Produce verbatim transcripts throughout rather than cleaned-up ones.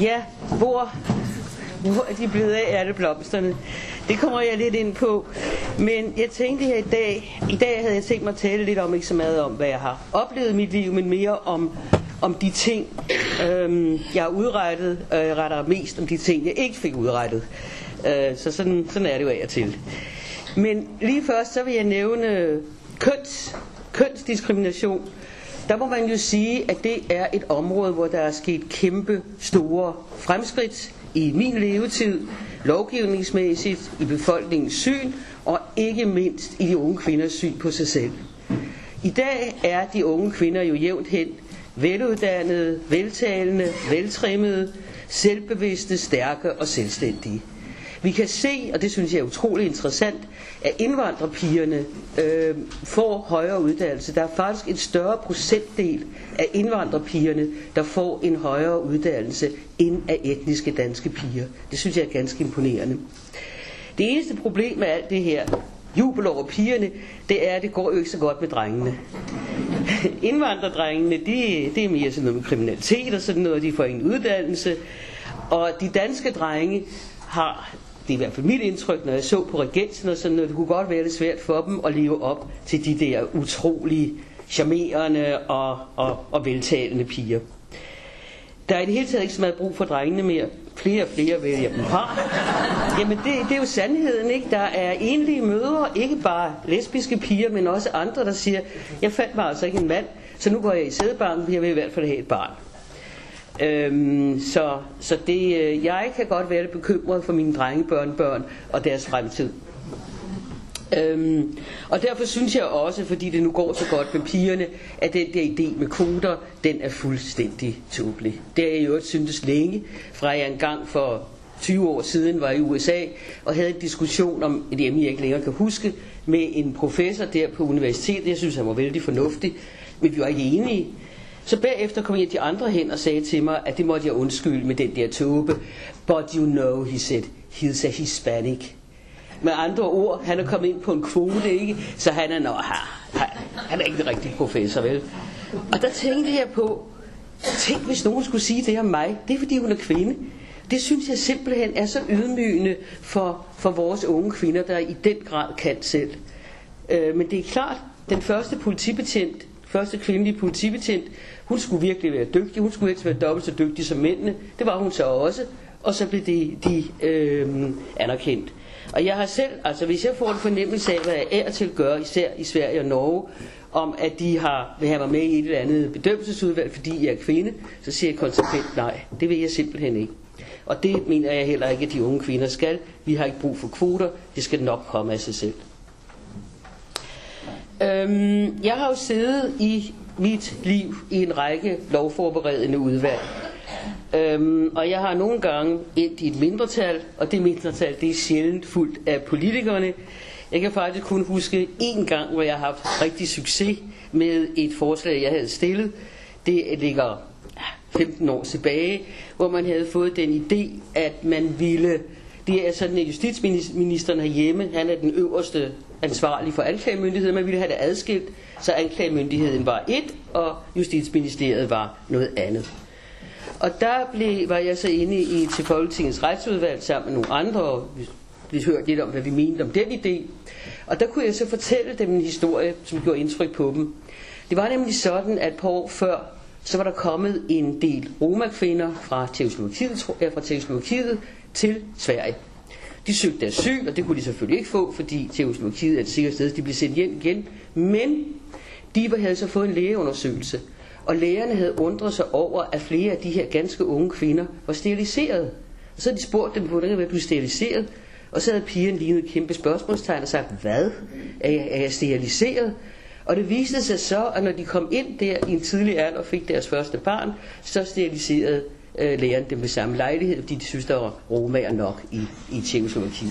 Ja, hvor, hvor er de blevet af, er det blomsterne? Det kommer jeg lidt ind på. Men jeg tænkte her i dag, i dag havde jeg tænkt mig at tale lidt om, ikke så meget om, hvad jeg har oplevet i mit liv, men mere om, om de ting, øh, jeg har udrettet, og jeg retter mest om de ting, jeg ikke fik udrettet. Øh, så sådan, sådan er det jo af og til. Men lige først, så vil jeg nævne køns, kønsdiskrimination. Der må man jo sige, at det er et område, hvor der er sket kæmpe store fremskridt i min levetid, lovgivningsmæssigt, i befolkningens syn, og ikke mindst i de unge kvinders syn på sig selv. I dag er de unge kvinder jo jævnt hen veluddannede, veltalende, veltrimmede, selvbevidste, stærke og selvstændige. Vi kan se, og det synes jeg er utrolig interessant, at indvandrerpigerne øh, får højere uddannelse. Der er faktisk en større procentdel af indvandrerpigerne, der får en højere uddannelse end af etniske danske piger. Det synes jeg er ganske imponerende. Det eneste problem med alt det her jubel over pigerne, det er, at det går jo ikke så godt med drengene. Indvandrerdrengene, de, det er mere sådan noget med kriminalitet og sådan noget, de får ingen uddannelse. Og de danske drenge har, det er i hvert fald mit indtryk, når jeg så på Regensen og sådan noget, det kunne godt være lidt svært for dem at leve op til de der utrolige, charmerende og, og, og veltalende piger. Der er i det hele taget ikke så meget brug for drengene mere. Flere og flere vælger dem fra. Jamen det, det er jo sandheden, ikke? Der er enlige mødre, ikke bare lesbiske piger, men også andre, der siger, jeg fandt mig altså ikke en mand, så nu går jeg i sædebarn, jeg vil i hvert fald have et barn. Øhm, så så det, jeg kan godt være lidt bekymret for mine drengebørnbørn og deres fremtid. Øhm, og derfor synes jeg også, fordi det nu går så godt med pigerne, at den der idé med kvoter, den er fuldstændig tåbelig. Det har jeg jo ikke syntes længe, fra jeg engang for tyve år siden var i U S A og havde en diskussion om et emne, jeg ikke længere kan huske, med en professor der på universitetet. Jeg synes, han var vældig fornuftig, men vi var ikke enige. Så bagefter kom jeg de andre hen og sagde til mig, at det måtte jeg undskylde med den der tåbe. But you know, he said, he's a Hispanic. Med andre ord, han er kommet ind på en kvote, ikke? Så han er, nå, han, han er ikke den rigtige professor, vel? Og der tænkte jeg på, tænk hvis nogen skulle sige det om mig, det er fordi hun er kvinde. Det synes jeg simpelthen er så ydmygende for, for vores unge kvinder, der i den grad kan selv. Øh, men det er klart, den første politibetjent, første kvindelige politibetjent, hun skulle virkelig være dygtig, hun skulle helst være dobbelt så dygtig som mændene. Det var hun så også, og så blev det de, øh, anerkendt. Og jeg har selv, altså hvis jeg får en fornemmelse af, hvad jeg er til at gøre, især i Sverige og Norge, om at de har, vil have mig med i et eller andet bedømmelsesudvalg, fordi jeg er kvinde, så siger jeg konsekvent nej. Det vil jeg simpelthen ikke. Og det mener jeg heller ikke, at de unge kvinder skal. Vi har ikke brug for kvoter, det skal nok komme af sig selv. Øhm, jeg har jo siddet i mit liv i en række lovforberedende udvalg. Øhm, og jeg har nogle gange endt i et mindretal, og det mindretal, det er sjældent fuldt af politikerne. Jeg kan faktisk kun huske én gang, hvor jeg har haft rigtig succes med et forslag, jeg havde stillet. Det ligger femten år tilbage, hvor man havde fået den idé, at man ville... Det er sådan, at justitsministeren herhjemme, han er den øverste ansvarlig for anklagemyndigheden. Man ville have det adskilt, så anklagemyndigheden var et, og Justitsministeriet var noget andet. Og der blev, var jeg så inde i til Folketingets retsudvalg sammen med nogle andre, og vi, vi hørte lidt om, hvad vi mente om den idé. Og der kunne jeg så fortælle dem en historie, som gjorde indtryk på dem. Det var nemlig sådan, at på år før, så var der kommet en del romakvinder fra Tjekkoslovakiet til Sverige. De søgte asyl, og det kunne de selvfølgelig ikke få, fordi Tjekkoslovakiet er et sikkert sted, de blev sendt hjem igen. Men de havde så fået en lægeundersøgelse. Og lægerne havde undret sig over, at flere af de her ganske unge kvinder var steriliseret. Og så havde de spurgt dem, hvordan kan være blevet steriliseret? Og så havde pigerne lignet et kæmpe spørgsmålstegn og sagt, hvad? Er jeg, er jeg steriliseret? Og det viste sig så, at når de kom ind der i en tidlig alder og fik deres første barn, så steriliserede øh, lægerne dem ved samme lejlighed, fordi de synes, der var romaer nok i, i Tjekkoslovakiet.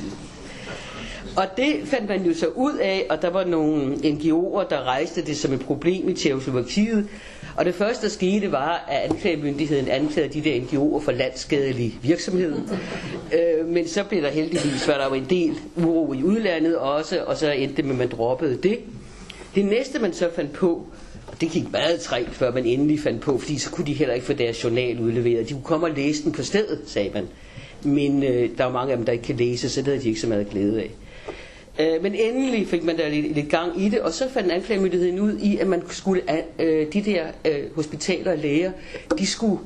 Og det fandt man jo så ud af, og der var nogle N G O'er, der rejste det som et problem i Tjekkoslovakiet. Og det første, der skete, var, at anklagemyndigheden anklagede de der N G O'er for landsskadelig virksomhed. Øh, men så blev der heldigvis, var der jo en del uro i udlandet også, og så endte det med, at man droppede det. Det næste, man så fandt på, det gik meget trægt, før man endelig fandt på, fordi så kunne de heller ikke få deres journal udleveret. De kunne komme og læse den på stedet, sagde man. Men øh, der er mange af dem, der ikke kan læse, så det havde de ikke så meget glæde af. Øh, men endelig fik man da lidt, lidt gang i det, og så fandt anklagemyndigheden ud i, at man skulle, øh, de der øh, hospitaler og læger, de skulle,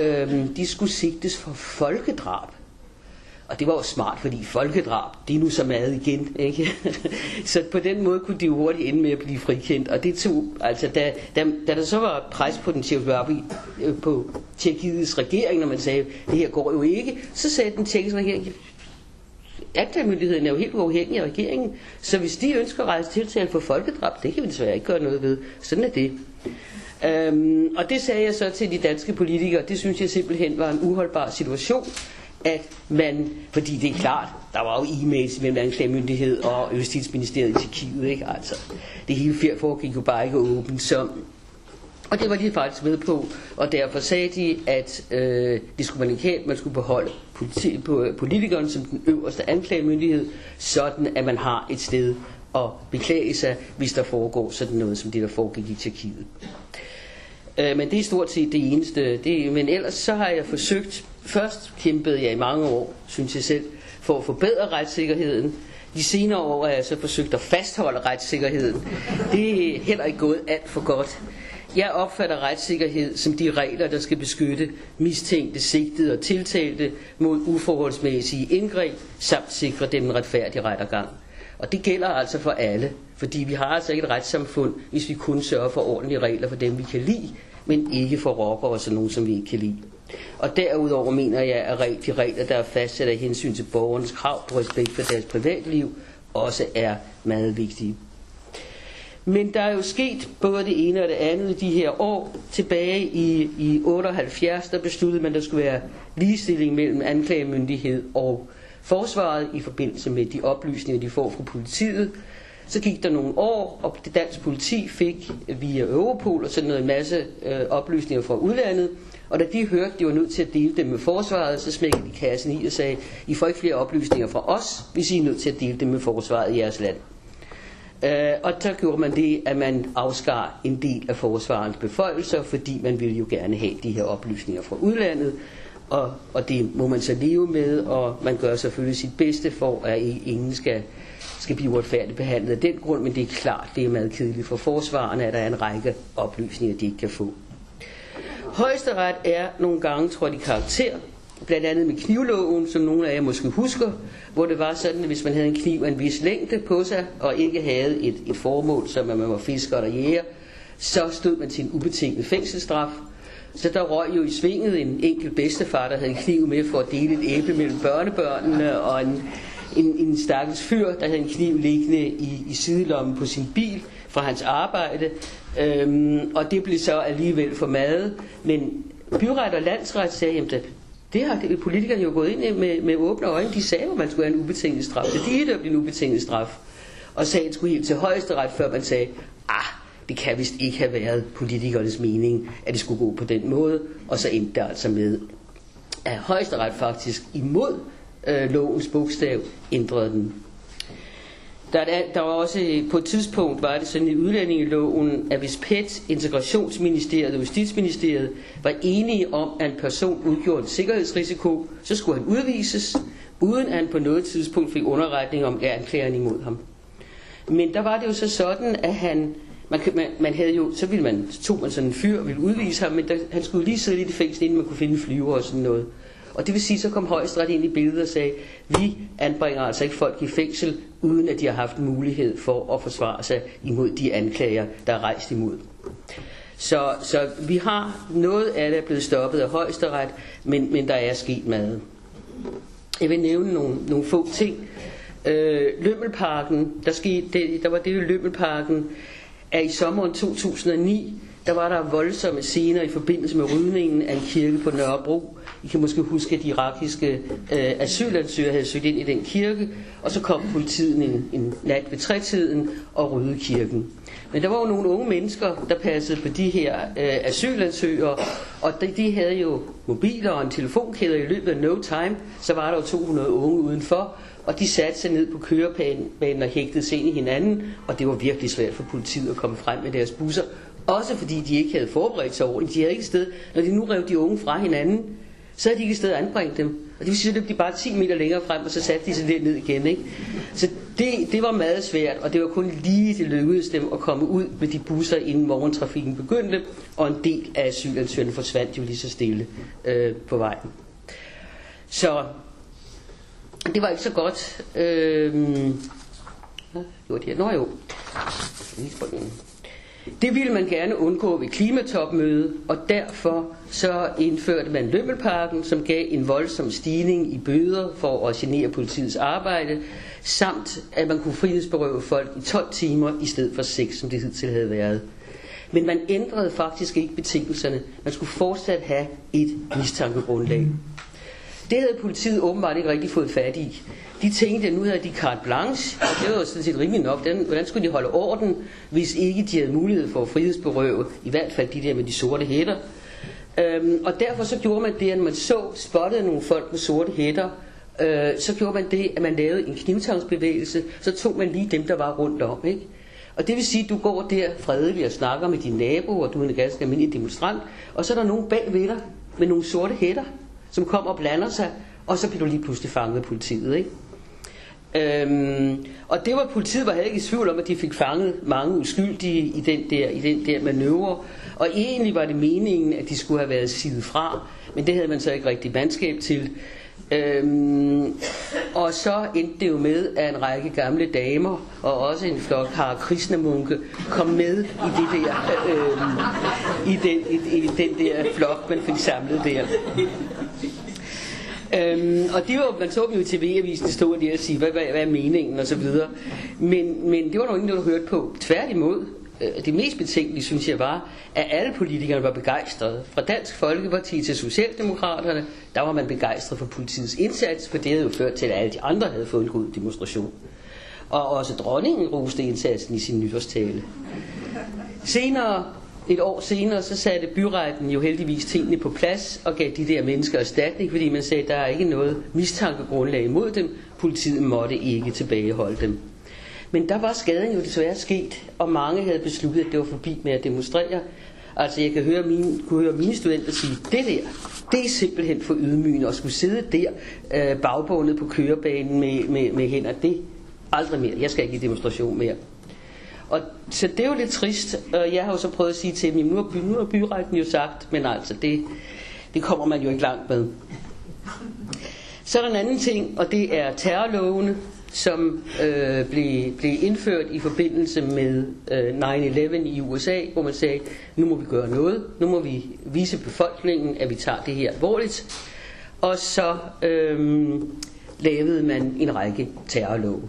øh, de skulle sigtes for folkedrab. Og det var jo smart, fordi folkedrab, det er nu så meget igen, ikke? Så på den måde kunne de jo hurtigt ende med at blive frikendt. Og det tog, altså da, da, da der så var pres på den på Tjekkiets regering, når man sagde, det her går jo ikke, så sagde den tjekkiske regering, anklagemyndigheden er jo helt uafhængig af regeringen, så hvis de ønsker at rejse tiltale for folkedrab, det kan vi desværre ikke gøre noget ved. Sådan er det. Øhm, og det sagde jeg så til de danske politikere, det synes jeg simpelthen var en uholdbar situation, at man, fordi det er klart, der var jo e-mails mellem anklagemyndighed og Justitsministeriet i Tjekkiet, ikke? Altså, det hele fjerde foregik jo bare ikke åbent som. Og det var de faktisk med på, og derfor sagde de, at øh, det skulle man ikke have, man skulle beholde politi- på, politikeren som den øverste anklagemyndighed, sådan at man har et sted at beklage sig, hvis der foregår sådan noget som det, der foregik i Tjekkiet. Øh, men det er stort set det eneste. Det, men ellers så har jeg forsøgt. Først kæmpede jeg i mange år, synes jeg selv, for at forbedre retssikkerheden. De senere år har jeg så forsøgt at fastholde retssikkerheden. Det er heller ikke gået alt for godt. Jeg opfatter retssikkerhed som de regler, der skal beskytte mistænkte, sigtede og tiltalte mod uforholdsmæssige indgreb, samt sikre dem en retfærdig rettergang. Og det gælder altså for alle, fordi vi har altså ikke et retssamfund, hvis vi kun sørger for ordentlige regler for dem, vi kan lide, men ikke for rockere og sådan nogen, som vi ikke kan lide. Og derudover mener jeg, at de regler, der er fastsat af hensyn til borgernes krav på respekt for deres privatliv, også er meget vigtige. Men der er jo sket både det ene og det andet i de her år. Tilbage i, i otteoghalvfjerds, der besluttede man, at der skulle være ligestilling mellem anklagemyndighed og forsvaret i forbindelse med de oplysninger, de får fra politiet. Så gik der nogle år, og det danske politi fik via Europol og sådan noget en masse øh, oplysninger fra udlandet. Og da de hørte, de var nødt til at dele dem med forsvaret, så smækkede de kassen i og sagde, I får ikke flere oplysninger fra os, hvis I er nødt til at dele dem med forsvaret i jeres land. Øh, og så gjorde man det, at man afskar en del af forsvarets beføjelser, fordi man ville jo gerne have de her oplysninger fra udlandet. Og, og det må man så leve med, og man gør selvfølgelig sit bedste for, at ingen skal, skal blive uretfærdigt behandlet af den grund, men det er klart, det er meget kedeligt for forsvarerne, at der er en række oplysninger, de ikke kan få. Højesteret er nogle gange trådt i karakter, blandt andet med knivloven, som nogle af jer måske husker, hvor det var sådan, at hvis man havde en kniv af en vis længde på sig, og ikke havde et, et formål, som at man var fisker eller jæger, så stod man til en ubetinget fængselsstraf. Så der røg jo i svinget en enkelt bedstefar, der havde en kniv med for at dele et æble mellem børnebørnene, og en, en, en stakkels fyr, der havde en kniv liggende i, i sidelommen på sin bil fra hans arbejde. Øhm, og det blev så alligevel for meget, men byret og landsret sagde, at det har politikerne jo gået ind i med, med åbne øjne. De sagde, at man skulle have en ubetinget straf. Det er de, der blev en ubetinget straf. Og sagen skulle helt til højesteret, før man sagde, ah, det kan vist ikke have været politikernes mening, at det skulle gå på den måde. Og så endte det altså med, at højesteret faktisk imod øh, lovens bogstav ændrede den. Der, der var også på et tidspunkt, var det sådan i udlændingeloven, at hvis P E T, Integrationsministeriet og Justitsministeriet var enige om, at en person udgjorde en sikkerhedsrisiko, så skulle han udvises, uden at han på noget tidspunkt fik underretning om anklageren imod ham. Men der var det jo så sådan, at han, man, man, man havde jo, så ville man, så tog man sådan en fyr og ville udvise ham, men der, han skulle lige sidde lidt i fængsel, inden man kunne finde flyver og sådan noget. Og det vil sige, så kom højesteret ind i billedet og sagde, vi anbringer altså ikke folk i fængsel, uden at de har haft mulighed for at forsvare sig imod de anklager, der er rejst imod. Så, så vi har noget af det er blevet stoppet af højesteret, men, men der er sket meget. Jeg vil nævne nogle, nogle få ting. Øh, Lømmelparken, der, skete, det, der var det i Lømmelparken, at i sommeren to tusind og ni, der var der voldsomme scener i forbindelse med rydningen af en kirke på Nørrebro. I kan måske huske, at de irakiske øh, asylansøgere havde søgt ind i den kirke, og så kom politiet en, en nat ved tretiden og ryddede kirken. Men der var jo nogle unge mennesker, der passede på de her øh, asylansøgere, og de, de havde jo mobiler og en telefonkæder i løbet af no time, så var der jo to hundrede unge udenfor, og de satte sig ned på kørebanen og hægtede sig ind i hinanden, og det var virkelig svært for politiet at komme frem med deres busser, Også fordi de ikke havde forberedt sig ordentligt. De havde ikke et sted, når de nu rev de unge fra hinanden, så havde de ikke et sted at anbringe dem. Og det vil sige, at de bare ti meter længere frem, og så satte de sig lidt ned igen. Ikke? Så det, det var meget svært, og det var kun lige det lykkedes dem at komme ud med de busser, inden morgentrafikken begyndte, og en del af asylansøgerne forsvandt jo lige så stille øh, på vejen. Så det var ikke så godt. Øh, hvad gjorde de her? Nå jo. Det ville man gerne undgå ved klimatopmødet, og derfor så indførte man Lømmelparken, som gav en voldsom stigning i bøder for at genere politiets arbejde, samt at man kunne frihedsberøve folk i tolv timer i stedet for seks, som det hidtil havde været. Men man ændrede faktisk ikke betingelserne. Man skulle fortsat have et mistankegrundlag. Det havde politiet åbenbart ikke rigtig fået fat i. De tænkte, at nu havde de carte blanche, og det var jo sådan set rimeligt nok. Hvordan skulle de holde orden, hvis ikke de havde mulighed for at frihedsberøve, i hvert fald de der med de sorte hætter. Øhm, og derfor så gjorde man det, at man så spottede nogle folk med sorte hætter, øh, så gjorde man det, at man lavede en knivtagsbevægelse, så tog man lige dem, der var rundt om. Ikke? Og det vil sige, at du går der fredelig og snakker med dine naboer, og du er en ganske almindelig demonstrant, og så er der nogen bagved dig med nogle sorte hætter, som kommer og blander sig, og så bliver du lige pludselig fanget af politiet. Ikke? Øhm, og det var politiet var heller ikke i tvivl om, at de fik fanget mange uskyldige i den der, i den der manøvre. Og egentlig var det meningen, at de skulle have været sidet fra, men det havde man så ikke rigtig mandskab til. Øhm, og så endte det jo med, at en række gamle damer og også en flok Hare Krishna-munke kom med i, det der, øhm, i, den, i, i den der flok, man fik samlet der. Øhm, og det var, man så jo i T V-avisen stod der og sige, hvad, hvad, hvad er meningen og så videre. Men, men det var nok ikke noget, du hørte på. Tværtimod, det mest betænkelige, synes jeg, var, at alle politikerne var begejstrede. Fra Dansk Folkeparti til Socialdemokraterne, der var man begejstret for politiets indsats, for det havde jo ført til, at alle de andre havde fået en god demonstration. Og også dronningen roste indsatsen i sin nytårstale. Senere, et år senere, så satte byretten jo heldigvis tingene på plads og gav de der mennesker erstatning, fordi man sagde, at der er ikke noget mistankegrundlag imod dem. Politiet måtte ikke tilbageholde dem. Men der var skaden jo desværre sket, og mange havde besluttet, at det var forbi med at demonstrere. Altså jeg kan høre mine, kunne høre mine studenter sige, det der, det er simpelthen for ydmygende at skulle sidde der øh, bagbundet på kørebanen med, med, med hænder. Det aldrig mere. Jeg skal ikke i demonstration mere. Og, så det er jo lidt trist, og jeg har jo så prøvet at sige til dem, nu har, by, nu har byretten jo sagt, men altså det, det kommer man jo ikke langt med. Så er der en anden ting, og det er terrorlovene, som øh, blev, blev indført i forbindelse med øh, nine elleve i U S A, hvor man sagde, nu må vi gøre noget, nu må vi vise befolkningen, at vi tager det her alvorligt. Og så øh, lavede man en række terrorlove.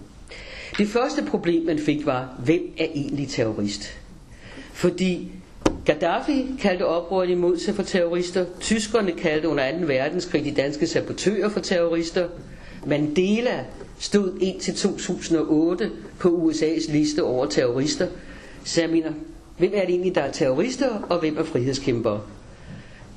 Det første problem, man fik, var, hvem er egentlig terrorist? Fordi Gaddafi kaldte oprøret imod sig for terrorister, tyskerne kaldte under anden verdenskrig de danske sabotører for terrorister, Mandela stod indtil to tusind og otte på U S A's liste over terrorister. Så jeg mener, hvem er det egentlig, der er terrorister, og hvem er frihedskæmpere?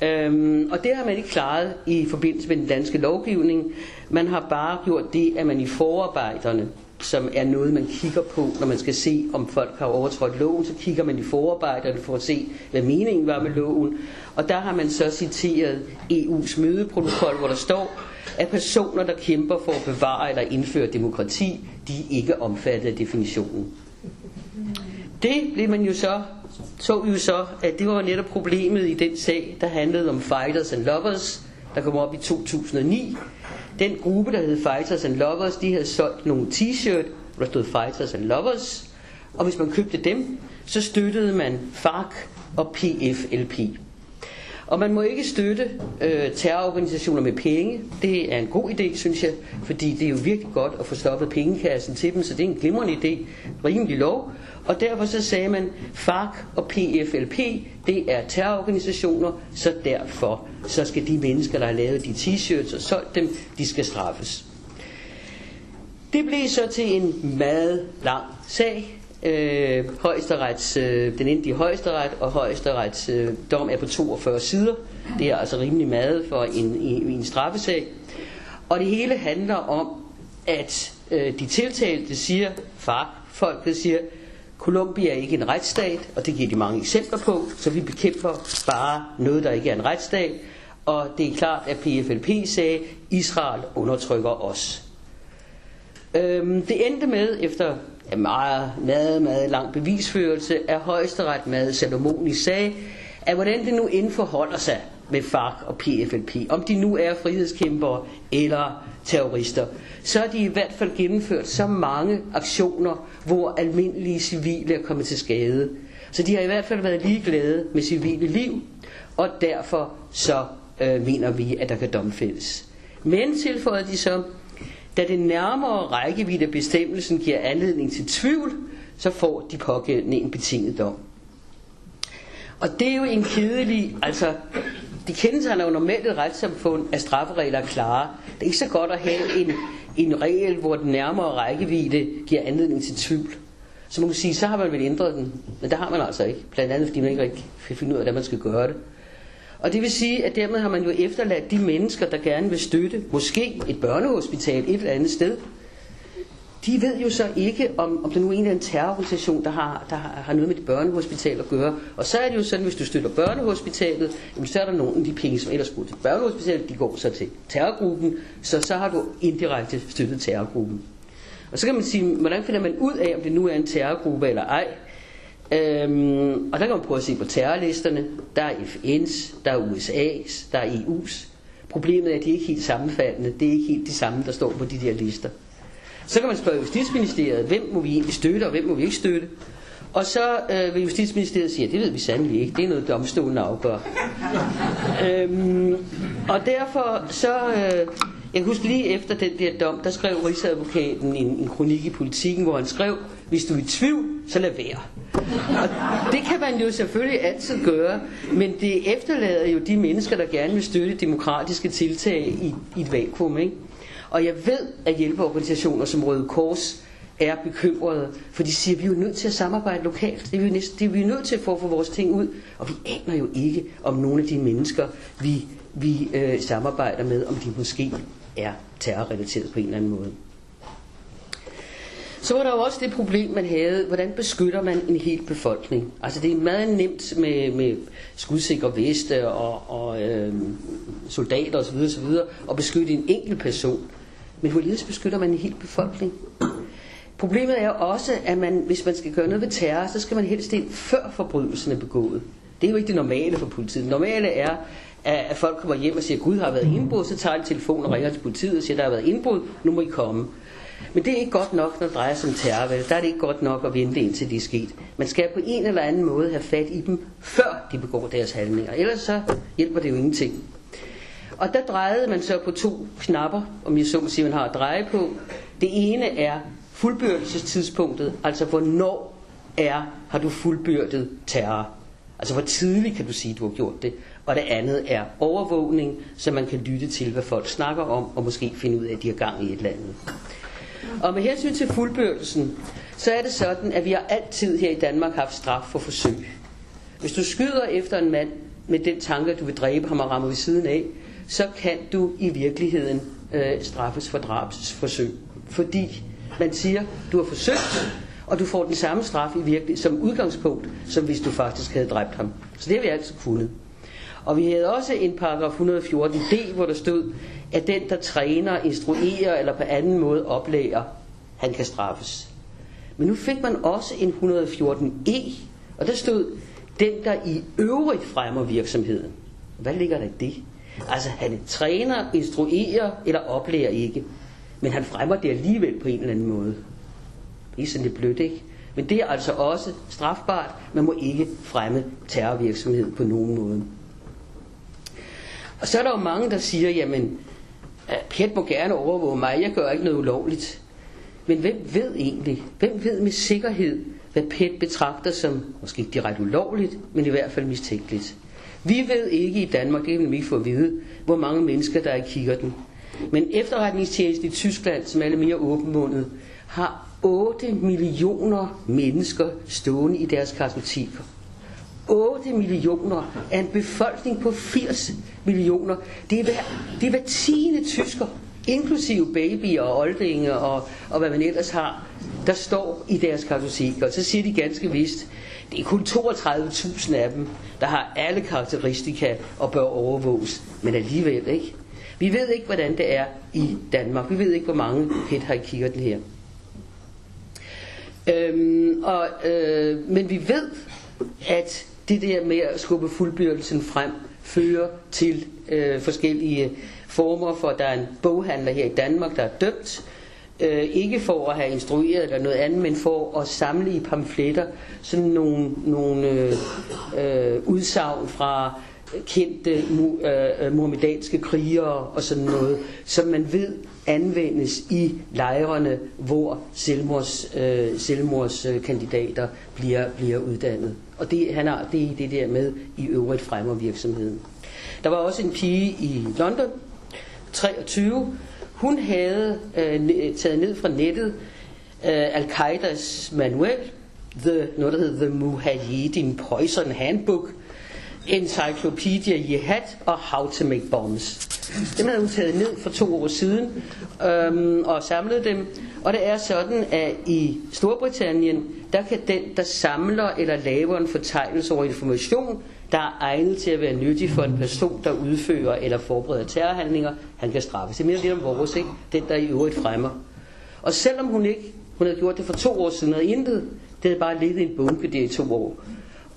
Øhm, og det har man ikke klaret i forbindelse med den danske lovgivning. Man har bare gjort det, at man i forarbejderne, som er noget, man kigger på, når man skal se, om folk har overtrådt loven, så kigger man i forarbejderne for at se, hvad meningen var med loven. Og der har man så citeret E U's mødeprotokol, hvor der står, at personer, der kæmper for at bevare eller indføre demokrati, de er ikke omfattet af definitionen. Det blev man jo så, så jo så, at det var netop problemet i den sag, der handlede om Fighters and Lovers, der kom op i to tusind og ni. Den gruppe, der hed Fighters and Lovers, de havde solgt nogle t-shirt, hvor der stod Fighters and Lovers, og hvis man købte dem, så støttede man F A R C og P F L P. Og man må ikke støtte øh, terrororganisationer med penge. Det er en god idé, synes jeg, fordi det er jo virkelig godt at få stoppet pengekassen til dem, så det er en glimrende idé, rimelig lov. Og derfor så sagde man, F A R C og P F L P, det er terrororganisationer, så derfor så skal de mennesker, der har lavet de t-shirts og solgt dem, de skal straffes. Det blev så til en meget lang sag. Øh, højesterets, øh, den endte i højesteret, og højesterets øh, dom er på toogfyrre sider. Det er altså rimelig meget for en, en, en straffesag. Og det hele handler om, at øh, de tiltalte siger, fagfolket siger, Kolumbia er ikke en retsstat, og det giver de mange eksempler på, så vi bekæmper bare noget, der ikke er en retsstat. Og det er klart, at P F L P sagde, at Israel undertrykker os. Øhm, det endte med, efter en meget, meget, meget lang bevisførelse, at Højesteret med Salomoni sagde, at hvordan det nu end forholder sig med F A R C og P F L P, om de nu er frihedskæmpere eller terrorister, så er de i hvert fald gennemført så mange aktioner, hvor almindelige civile er kommet til skade. Så de har i hvert fald været ligeglade med civile liv, og derfor så øh, mener vi, at der kan domfældes. Men tilføjede de så, da det nærmere rækkevidde af bestemmelsen giver anledning til tvivl, så får de pågældende en betinget dom. Og det er jo en kedelig, altså de kendetegner jo normalt et retssamfund, at strafferegler er klare. Det er ikke så godt at have en, en regel, hvor den nærmere rækkevidde giver anledning til tvivl. Så man kan sige, så har man vel ændret den, men det har man altså ikke. Blandt andet fordi man ikke rigtig kan finde ud af, hvordan man skal gøre det. Og det vil sige, at dermed har man jo efterladt de mennesker, der gerne vil støtte, måske et børnehospital et eller andet sted. De ved jo så ikke, om, om det nu er en eller anden terrororganisation, der, har, der har, har noget med det børnehospital at gøre. Og så er det jo sådan, hvis du støtter børnehospitalet, jamen, så er der nogle af de penge, som ellers går til børnehospitalet, de går så til terrorgruppen, så så har du indirekte støttet terrorgruppen. Og så kan man sige, hvordan finder man ud af, om det nu er en terrorgruppe eller ej? Øhm, og der kan man prøve at se på terrorlisterne. Der er F N's, der er U S A's, der er E U's. Problemet er, at de ikke er helt sammenfaldende. Det er ikke helt de samme, der står på de der lister. Så kan man spørge Justitsministeriet, hvem må vi egentlig støtte, og hvem må vi ikke støtte? Og så øh, vil Justitsministeriet sige, at det ved vi sandelig ikke, det er noget domstolen afgør. øhm, og derfor så, øh, jeg husker lige efter den der dom, der skrev Rigsadvokaten en, en kronik i Politiken, hvor han skrev, hvis du er i tvivl, så lad være. Og det kan man jo selvfølgelig altid gøre, men det efterlader jo de mennesker, der gerne vil støtte demokratiske tiltag i, i et vakuum, ikke? Og jeg ved, at hjælpeorganisationer som Røde Kors er bekymrede, for de siger, at vi er jo nødt til at samarbejde lokalt. Det er vi, næsten, det er vi nødt til for at få vores ting ud. Og vi aner jo ikke, om nogle af de mennesker, vi, vi øh, samarbejder med, om de måske er terrorrelateret på en eller anden måde. Så var der jo også det problem, man havde, hvordan beskytter man en hel befolkning? Altså det er meget nemt med, med skudsikre veste og, og øh, soldater osv. osv. at beskytte en enkelt person. Men hvorledes beskytter man en hel befolkning? Problemet er også, at man, hvis man skal gøre noget ved terror, så skal man helst ind før forbrydelsen er begået. Det er jo ikke det normale for politiet. Det normale er, at folk kommer hjem og siger, at Gud har været indbrud, så tager de telefonen og ringer til politiet og siger, at der har været indbrud, nu må I komme. Men det er ikke godt nok, når det drejer sig om terrorvælde. Der er det ikke godt nok at vente indtil det er sket. Man skal på en eller anden måde have fat i dem, før de begår deres handlinger. Ellers så hjælper det jo ingenting. Og der drejede man så på to knapper, om jeg så må sige, man har at dreje på. Det ene er fuldbyrdelsestidspunktet, altså hvornår er, har du fuldbyrdet terror. Altså hvor tidligt kan du sige, du har gjort det. Og det andet er overvågning, så man kan lytte til, hvad folk snakker om, og måske finde ud af, at de har gang i et eller andet. Og med hensyn til fuldbyrdelsen, så er det sådan, at vi har altid her i Danmark haft straf for forsøg. Hvis du skyder efter en mand med den tanke, at du vil dræbe ham og rammer ved siden af, så kan du i virkeligheden øh, straffes for drabsforsøg. Fordi man siger, du har forsøgt, og du får den samme straf i virkelig, som udgangspunkt, som hvis du faktisk havde dræbt ham. Så det har vi altid kunnet. Og vi havde også en paragraf et hundrede og fjorten D, hvor der stod, at den, der træner, instruerer eller på anden måde oplærer, han kan straffes. Men nu fik man også en et hundrede og fjorten E, og der stod, den, der i øvrigt fremmer virksomheden. Hvad ligger der i det? Altså, han træner, instruerer eller oplærer ikke, men han fremmer det alligevel på en eller anden måde. Det er sådan lidt blødt, ikke? Men det er altså også strafbart. Man må ikke fremme terrorvirksomhed på nogen måde. Og så er der jo mange, der siger, jamen, P E T må gerne overvåge mig, jeg gør ikke noget ulovligt. Men hvem ved egentlig, hvem ved med sikkerhed, hvad P E T betragter som, måske ikke direkte ulovligt, men i hvert fald mistænkeligt. Vi ved ikke i Danmark, det vil vi ikke få at vide, hvor mange mennesker, der er i kikkerten. Men efterretningstjenesten i Tyskland, som er lidt mere åbenmundet, har otte millioner mennesker stående i deres kartoteker. otte millioner af en befolkning på firs millioner. Det er hver, det er hver tiende tysker inklusive babyer og oldinge og, og hvad man ellers har, der står i deres kartotek. Og så siger de ganske vist, det er kun toogtredive tusind af dem, der har alle karakteristika og bør overvåges, men alligevel ikke. Vi ved ikke, hvordan det er i Danmark. Vi ved ikke, hvor mange P E T har i kikkerten her. Øhm, og, øh, men vi ved, at det der med at skubbe fuldbyrdelsen frem, fører til øh, forskellige former for, der er en boghandler her i Danmark, der er dømt, øh, ikke for at have instrueret eller noget andet, men for at samle i pamfletter sådan nogle, nogle øh, øh, udsagn fra kendte øh, muhammedanske krigere og sådan noget, som man ved anvendes i lejrene, hvor selvmords, øh, selvmordskandidater bliver, bliver uddannet. Og det, han har, det er det der med, i øvrigt fremmer virksomheden. Der var også en pige i London, treogtyve. Hun havde øh, taget ned fra nettet øh, Al-Qaidas manual, the, noget der hedder The Mujahedin Poison Handbook, Encyclopedia Jihad og How to Make Bombs. Dem havde hun taget ned for to år siden øhm, og samlet dem. Og det er sådan, at i Storbritannien, der kan den, der samler eller laver en fortegnelse over information, der er egnet til at være nyttig for en person, der udfører eller forbereder terrorhandlinger, han kan straffes. Det er mere lidt om vores, ikke? Den, der i øvrigt fremmer. Og selvom hun ikke, hun havde gjort det for to år siden, og intet, det havde bare ligget i en bunke der i to år.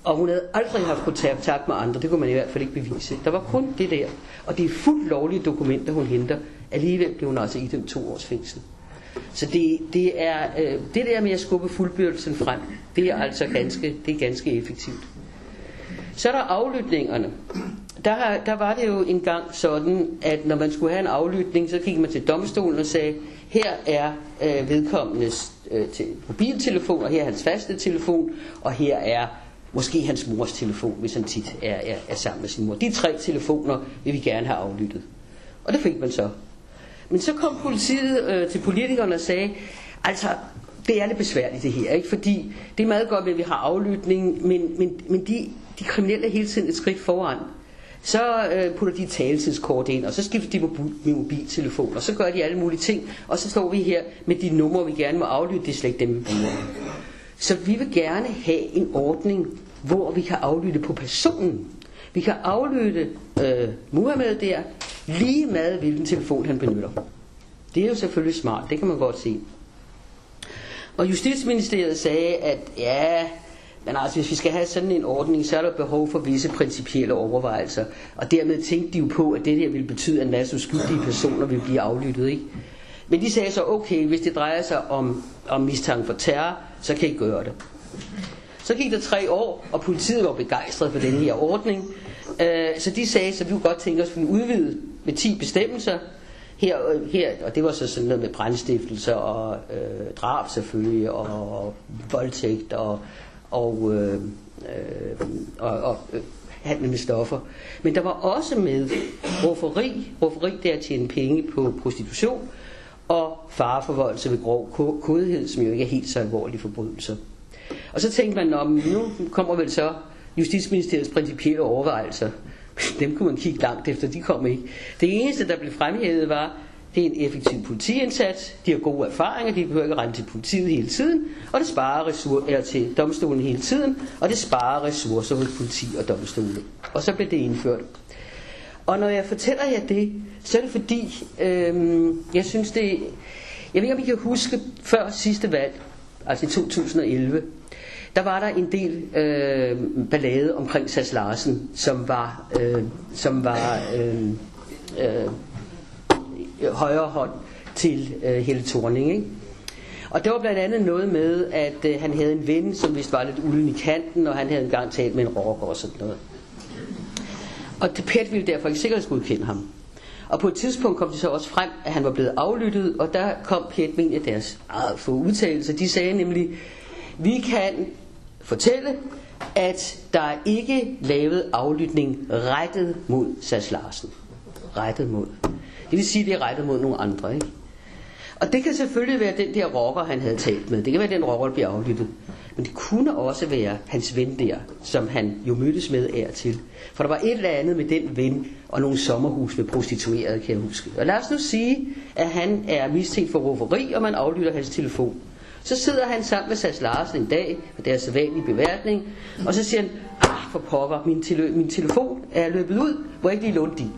Og hun havde aldrig haft kontakt med andre, det kunne man i hvert fald ikke bevise. Der var kun det der, og det er fuldt lovlige dokumenter, hun henter. Alligevel blev hun altså idømt to års fængsel. Så det, det er øh, det der med at skubbe fuldbyrdelsen frem, det er altså ganske, det er ganske effektivt. Så er der aflytningerne. Der, der var det jo engang sådan, at når man skulle have en aflytning, så gik man til domstolen og sagde, her er øh, vedkommendes øh, til mobiltelefon, og her er hans faste telefon, og her er måske hans mors telefon, hvis han tit er, er, er sammen med sin mor. De tre telefoner vil vi gerne have aflyttet. Og det fik man så. Men så kom politiet øh, til politikerne og sagde, altså, det er lidt besværligt det her, ikke? Fordi det er meget godt, at vi har aflytning, men, men, men de, de kriminelle er hele tiden et skridt foran. Så øh, putter de taletidskort ind, og så skifter de med mobiltelefon, og så gør de alle mulige ting, og så står vi her med de numre, vi gerne må aflytte, det er slet ikke dem, vi bruger. Så vi vil gerne have en ordning, hvor vi kan aflytte på personen. Vi kan aflytte øh, Muhammed der, lige med hvilken telefon han benytter. Det er jo selvfølgelig smart, det kan man godt se. Og Justitsministeriet sagde, at ja, men altså hvis vi skal have sådan en ordning, så er der behov for visse principielle overvejelser. Og dermed tænkte de jo på, at det der ville betyde, at en masse uskyldige personer ville blive aflyttet, ikke? Men de sagde så, okay, hvis det drejer sig om, om mistanke for terror, så kan I gøre det. Så gik der tre år, og politiet var begejstret for den her ordning. Så de sagde, så vi kunne godt tænke os at udvide med ti bestemmelser. Her, her, og det var så sådan noget med brandstiftelser og øh, drab selvfølgelig, og voldtægt og, og, øh, og, og øh, handel med stoffer. Men der var også med rufferi. Rufferi, det er at tjene penge på prostitution. Og fareforvoldelse ved grov kodhed, som jo ikke er helt så alvorlige forbrydelser. Og så tænkte man, om nu kommer vel så Justitsministeriets principielle overvejelser. Dem kunne man kigge langt efter, de kom ikke. Det eneste, der blev fremhævet, var, det er en effektiv politiindsats, de har gode erfaringer, de behøver ikke rende til politiet hele tiden, og det sparer ressourcer, eller til domstolen hele tiden, og det sparer ressourcer hos politi og domstole. Og så blev det indført. Og når jeg fortæller jer det, så er det fordi, øh, jeg synes det, jeg ved ikke om I kan huske, før sidste valg, altså i to tusind og elleve, der var der en del øh, ballade omkring Sass Larsen, som var, øh, som var øh, øh, højre hånd til øh, Helle Thorning, ikke? Og det var blandt andet noget med, at øh, han havde en ven, som vist var lidt ulden i kanten, og han havde engang talt med en rocker og sådan noget. Og P E T ville derfor ikke sikkerhedsgodkende ham. Og på et tidspunkt kom det så også frem, at han var blevet aflyttet, og der kom P E T med en af deres eget få udtalelser. De sagde nemlig, vi kan fortælle, at der ikke er lavet aflytning rettet mod Sass Larsen. Rettet mod. Det vil sige, at det er rettet mod nogle andre, ikke? Og det kan selvfølgelig være den der rocker, han havde talt med. Det kan være den rocker, der bliver aflyttet. Men det kunne også være hans ven der, som han jo mødtes med af og til. For der var et eller andet med den ven og nogle sommerhus med prostituerede, kan jeg huske. Og lad os nu sige, at han er mistænkt for roveri, og man aflytter hans telefon. Så sidder han sammen med Sass Larsen en dag, med deres sædvanlige beværtning, og så siger han, ah, for pokker, min, tele- min telefon er løbet ud, hvor jeg ikke lige lånte din.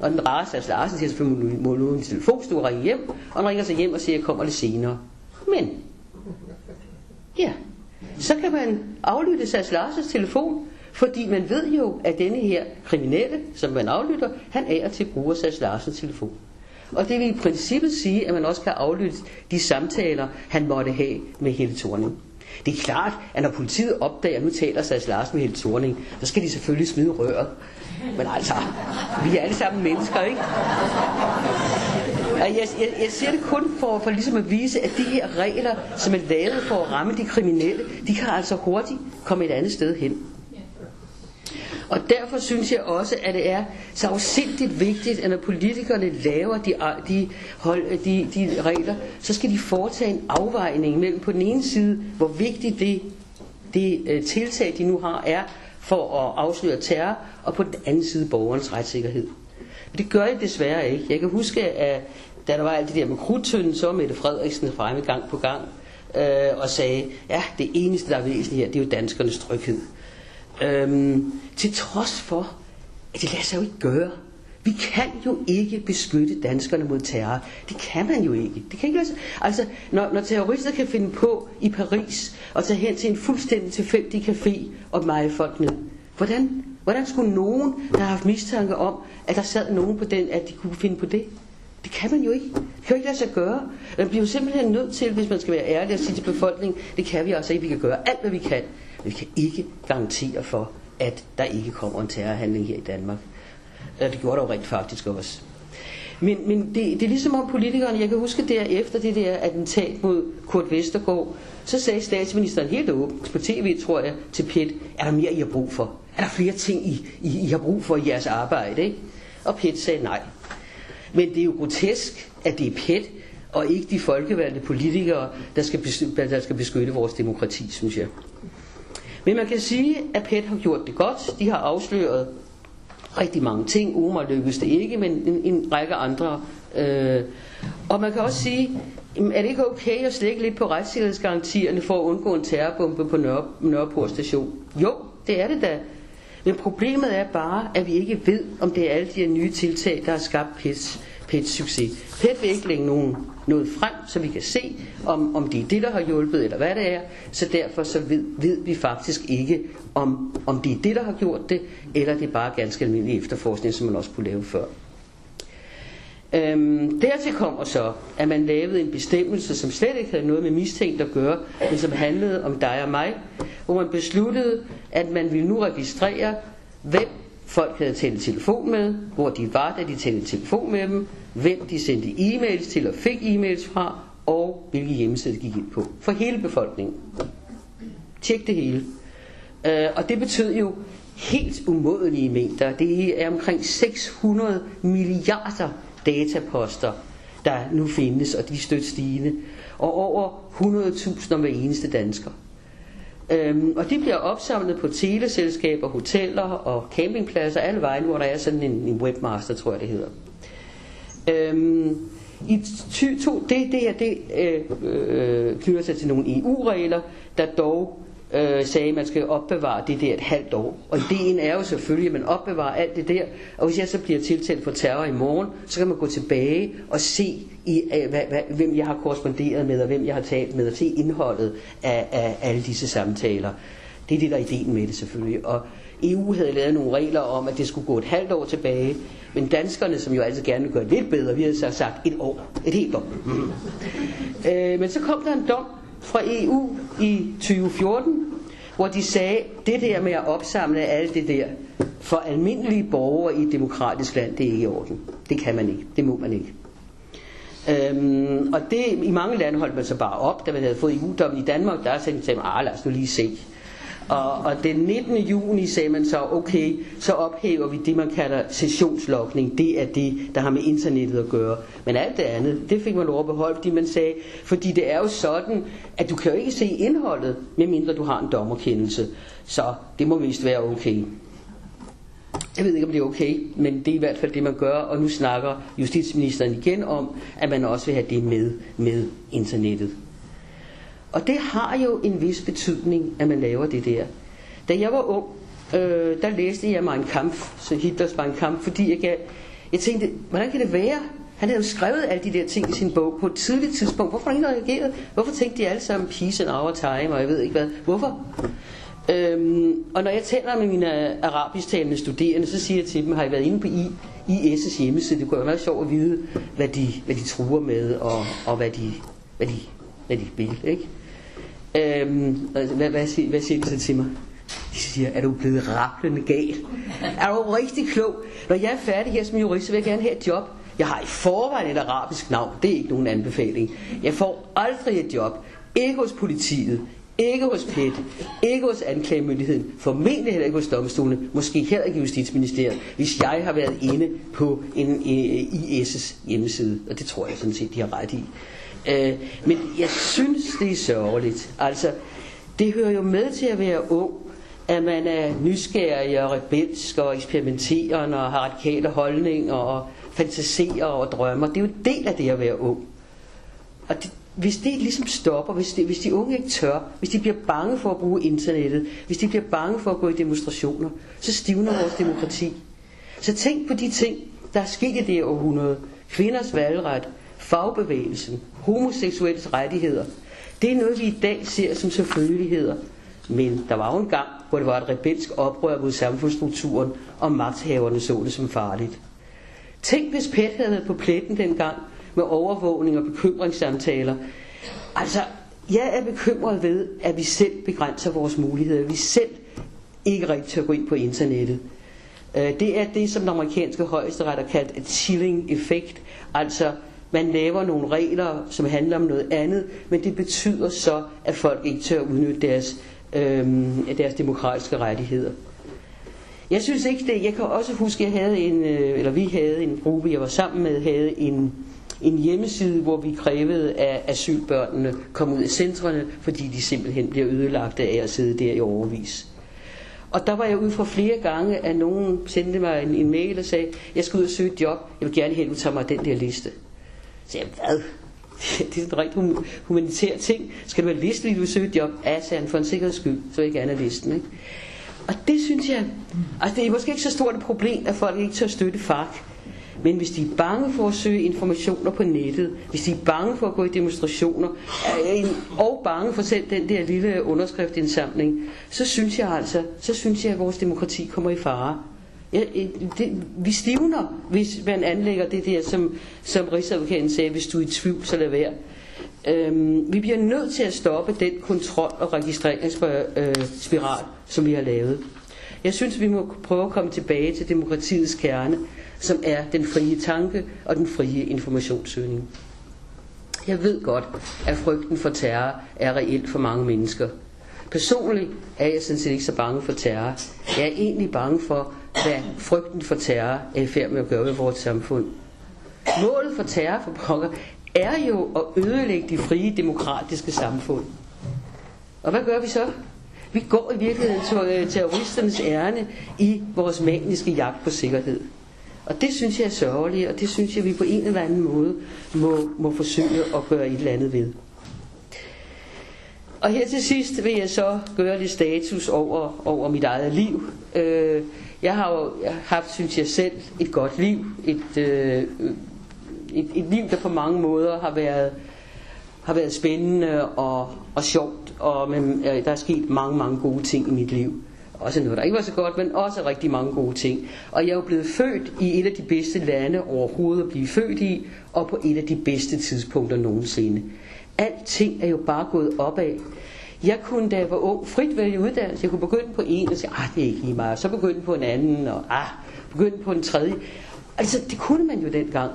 Og den rare Sass Larsen siger selvfølgelig, at må låne min telefon, så du ringer hjem, og han ringer sig hjem og siger, at jeg kommer lidt senere. Men, ja, så kan man aflytte Sass Larsens telefon, fordi man ved jo, at denne her kriminelle, som man aflytter, han af og til bruger Sass Larsens telefon. Og det vil i princippet sige, at man også kan aflytte de samtaler, han måtte have med Helle Thorning. Det er klart, at når politiet opdager, at nu taler Sass Larsen med Helle Thorning, så skal de selvfølgelig smide røret. Men altså, vi er alle sammen mennesker, ikke? Jeg, jeg, jeg siger det kun for, for ligesom at vise, at de her regler, som er lavet for at ramme de kriminelle, de kan altså hurtigt komme et andet sted hen. Og derfor synes jeg også, at det er så afsindigt vigtigt, at når politikerne laver de, de, hold, de, de regler, så skal de foretage en afvejning mellem på den ene side, hvor vigtigt det, det tiltag, de nu har, er for at afsløre terror, og på den anden side borgerens retssikkerhed. Men det gør jeg desværre ikke. Jeg kan huske, at da der var alt det der med krudtønden, så var Mette Frederiksen fremme gang på gang øh, og sagde, ja, det eneste, der er væsentligt her, det er jo danskernes tryghed. Øhm, til trods for, at det lader sig jo ikke gøre. Vi kan jo ikke beskytte danskerne mod terror. Det kan man jo ikke. Det kan ikke lade sig. Altså, når, når terrorister kan finde på i Paris og tage hen til en fuldstændig tilfældig café og meje folk ned, hvordan, hvordan skulle nogen, der har haft mistanke om, at der sad nogen på den, at de kunne finde på det? Det kan man jo ikke. Det kan jo ikke lade sig gøre. Man bliver jo simpelthen nødt til, hvis man skal være ærlig, at sige til befolkningen, det kan vi altså ikke. Vi kan gøre alt, hvad vi kan. Vi kan ikke garantere for, at der ikke kommer en terrorhandling her i Danmark. Det gjorde der jo rent faktisk også. Men, men det, det er ligesom om politikerne, jeg kan huske derefter det der attentat mod Kurt Westergaard, så sagde statsministeren helt åbent på T V, tror jeg, til P E T, er der mere, I har brug for? Er der flere ting, I, I, I har brug for i jeres arbejde? Ikke? Og P E T sagde nej. Men det er jo grotesk, at det er P E T, og ikke de folkevalgte politikere, der skal beskytte, der skal beskytte vores demokrati, synes jeg. Men man kan sige, at P E T har gjort det godt. De har afsløret rigtig mange ting. Omar lykkedes det ikke, men en, en række andre. Øh. Og man kan også sige, er det ikke okay at slække lidt på retssikkerhedsgarantierne for at undgå en terrorbombe på Nørre, Nørrebro station? Jo, det er det da. Men problemet er bare, at vi ikke ved, om det er alle de her nye tiltag, der har skabt P E T's, P E T's succes. P E T vil ikke lægge nogen noget frem, så vi kan se, om, om det er det, der har hjulpet, eller hvad det er. Så derfor så ved, ved vi faktisk ikke, om, om det er det, der har gjort det, eller det er bare ganske almindelig efterforskning, som man også kunne lave før. Øhm, dertil kommer så, at man lavede en bestemmelse, som slet ikke havde noget med mistænkt at gøre, men som handlede om dig og mig, hvor man besluttede, at man ville nu registrere, hvem folk havde tændt telefon med, hvor de var, da de tændte telefon med dem, hvem de sendte e-mails til og fik e-mails fra, og hvilke hjemmesider de gik ind på. For hele befolkningen. Tjek det hele. Øh, og det betød jo helt umådelige mængder. Det er omkring seks hundrede milliarder dataposter, der nu findes, og de er stødt stigende. Og over hundrede tusind om hver eneste dansker. Øhm, og de bliver opsamlet på teleselskaber, hoteller og campingpladser, alle vejen, hvor der er sådan en, en webmaster, tror jeg det hedder. Øhm, i ty, to, det, det her det, øh, øh, knytter sig til nogle E U-regler, der dog øh, sagde, at man skal opbevare det der et halvt år. Og ideen er jo selvfølgelig, at man opbevarer alt det der, og hvis jeg så bliver tiltalt for terror i morgen, så kan man gå tilbage og se, i, hvad, hvad, hvem jeg har korresponderet med, og hvem jeg har talt med, og se indholdet af, af alle disse samtaler. Det er det, der er ideen med det selvfølgelig. Og E U havde lavet nogle regler om, at det skulle gå et halvt år tilbage, men danskerne, som jo altid gerne vil gøre lidt bedre, vi havde så sagt et år, et helt år. Mm. Øh, men så kom der en dom fra E U i tyve fjorten, hvor de sagde, det der med at opsamle alt det der for almindelige borgere i et demokratisk land, det er ikke i orden. Det kan man ikke, det må man ikke. Øhm, og det, i mange lande holdt man så bare op, da man havde fået E U-dommen i Danmark, der sagde man, ah, lad os nu lige se. Og, og den nittende juni sagde man så, okay, så ophæver vi det, man kalder sessionslogning. Det er det, der har med internettet at gøre. Men alt det andet, det fik man lov at beholde, fordi man sagde, fordi det er jo sådan, at du kan jo ikke se indholdet, medmindre du har en dommerkendelse. Så det må vist være okay. Jeg ved ikke, om det er okay, men det er i hvert fald det, man gør, og nu snakker justitsministeren igen om, at man også vil have det med med internettet. Og det har jo en vis betydning, at man laver det der. Da jeg var ung, øh, der læste jeg Mein Kampf, så Hitlers Mein Kampf, fordi jeg, gav, jeg tænkte, hvordan kan det være? Han havde jo skrevet alle de der ting i sin bog på et tidligt tidspunkt. Hvorfor har ingen reageret? Hvorfor tænkte de alle sammen peace and our time, og jeg ved ikke hvad? Hvorfor? Øhm, og når jeg taler med mine arabisktalende studerende, så siger jeg til dem, har I været inde på I S' hjemmeside? Det kunne være meget sjovt at vide, hvad de, hvad de truer med, og, og hvad, de, hvad, de, hvad de vil, ikke? Øhm, altså, hvad, hvad, siger, hvad siger de så til mig? De siger, er du blevet rablende gal? Er du rigtig klog? Når jeg er færdig her som jurist, så vil jeg gerne have et job. Jeg har i forvejen et arabisk navn, det er ikke nogen anbefaling. Jeg får aldrig et job, ikke hos politiet, ikke hos P E T, ikke hos Anklagemyndigheden, formentlig heller ikke hos domstolene, måske heller ikke i Justitsministeriet, hvis jeg har været inde på en I S' hjemmeside, og det tror jeg sådan set, de har ret i. Øh, men jeg synes, det er sørgeligt. Altså, det hører jo med til at være ung, at man er nysgerrig og rebelsk og eksperimenterende og har radikale holdninger og fantaserer og drømmer. Det er jo en del af det at være ung. Og det, hvis det ligesom stopper, hvis, det, hvis de unge ikke tør, hvis de bliver bange for at bruge internettet, hvis de bliver bange for at gå i demonstrationer, så stivner vores demokrati. Så tænk på de ting, der er sket i det århundrede. Kvinders valgret, fagbevægelsen, homoseksuelles rettigheder. Det er noget, vi i dag ser som selvfølgeligheder. Men der var jo en gang, hvor det var et rebelsk oprør mod samfundsstrukturen, og magthaverne så det som farligt. Tænk, hvis P E T havde været på pletten dengang, med overvågning og bekymringssamtaler. Altså, jeg er bekymret ved, at vi selv begrænser vores muligheder. Vi selv ikke rigtig tør gå ind på internettet. Det er det, som den amerikanske højesteret har kaldt et chilling-effekt. Altså, man laver nogle regler, som handler om noget andet, men det betyder så, at folk ikke tør udnytte deres, øh, deres demokratiske rettigheder. Jeg synes ikke det. Jeg kan også huske, at jeg havde en, eller vi havde en gruppe, jeg var sammen med, havde en, en hjemmeside, hvor vi krævede, at asylbørnene kom ud af centrene, fordi de simpelthen bliver ødelagte af at sidde der i overvis. Og der var jeg ude for flere gange, at nogen sendte mig en, en mail og sagde, jeg skal ud og søge et job, jeg vil gerne hen og tage mig den der liste. Så jeg, hvad? Det er sådan en rigtig humanitær ting. Skal du have liste, lige du søger et job? Ja, sagde han, for en sikkerheds skyld, så vil jeg gerne have listen, ikke? Og det synes jeg, altså det er måske ikke så stort et problem, at folk ikke tør støtte F A R C. Men hvis de er bange for at søge informationer på nettet, hvis de er bange for at gå i demonstrationer, og bange for selv den der lille underskriftindsamling, så synes jeg altså, så synes jeg, at vores demokrati kommer i fare. Ja, det, vi stivner, hvis man anlægger det der, som, som Rigsadvokaten sagde, hvis du er i tvivl, så lad være. Øhm, vi bliver nødt til at stoppe den kontrol- og registreringsspiral, som vi har lavet. Jeg synes, vi må prøve at komme tilbage til demokratiets kerne, som er den frie tanke og den frie informationssøgning. Jeg ved godt, at frygten for terror er reelt for mange mennesker. Personligt er jeg sådan set ikke så bange for terror. Jeg er egentlig bange for, hvad frygten for terror er i færd med at gøre ved vores samfund. Målet for terror for pokker er jo at ødelægge de frie demokratiske samfund. Og hvad gør vi så? Vi går i virkeligheden terroristernes ærne i vores maniske jagt på sikkerhed. Og det synes jeg er sørgeligt, og det synes jeg, vi på en eller anden måde må, må forsøge at gøre et eller andet ved. Og her til sidst vil jeg så gøre lidt status over, over mit eget liv. Jeg har jo haft, synes jeg selv, et godt liv. Et, et, et liv, der på mange måder har været, har været spændende og, og sjovt, og men, der er sket mange, mange gode ting i mit liv. Også noget, der ikke var så godt, men også rigtig mange gode ting. Og jeg er jo blevet født i et af de bedste lande overhovedet at blive født i, og på et af de bedste tidspunkter nogensinde. Alting er jo bare gået opad. Jeg kunne, da jeg var ung, frit vælge uddannelse. Jeg kunne begynde på en og sige, ah, det er ikke lige mig. Så begynde på en anden, og ah, begynde på en tredje. Altså, det kunne man jo dengang.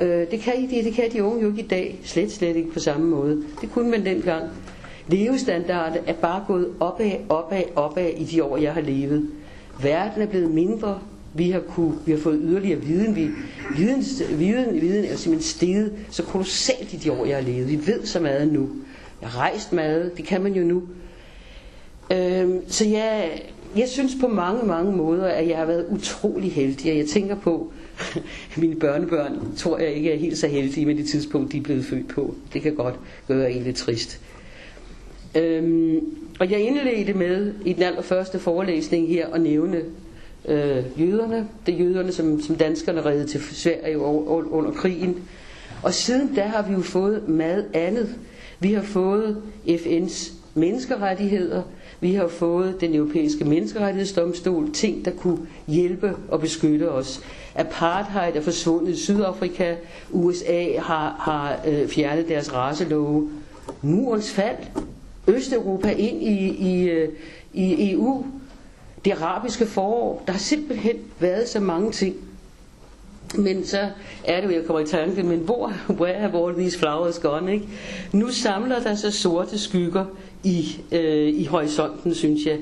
Øh, det, kan de, det kan de unge jo ikke i dag. Slet, slet ikke på samme måde. Det kunne man dengang. Levestandard er bare gået opad, opad, opad i de år, jeg har levet. Verden er blevet mindre. Vi har, kunne, vi har fået yderligere viden. Vi, videns, viden, viden er simpelthen steget så kolossalt i de år, jeg har levet. Vi ved så meget nu. Jeg har rejst meget. Det kan man jo nu. Øhm, så jeg, jeg synes på mange, mange måder, at jeg har været utrolig heldig. Og jeg tænker på, mine børnebørn tror jeg ikke er helt så heldige med det tidspunkt, de er blevet født på. Det kan godt gøre en lidt trist. Øhm, og jeg indledte med i den allerførste forelæsning her at nævne øh, jøderne. Det er jøderne, som, som danskerne reddede til Sverige under krigen. Og siden da har vi jo fået meget andet. Vi har fået F N's menneskerettigheder. Vi har fået den europæiske menneskerettighedsdomstol, ting der kunne hjælpe og beskytte os. Apartheid er forsvundet i Sydafrika. U S A har, har øh, fjernet deres racelove. Murens fald. Østeuropa ind i, i, i E U, det arabiske forår, der har simpelthen været så mange ting. Men så er det jo, jeg kommer i tanken, men hvor have all these flowers gone, ikke? Nu samler der så sorte skygger i, øh, i horisonten, synes jeg.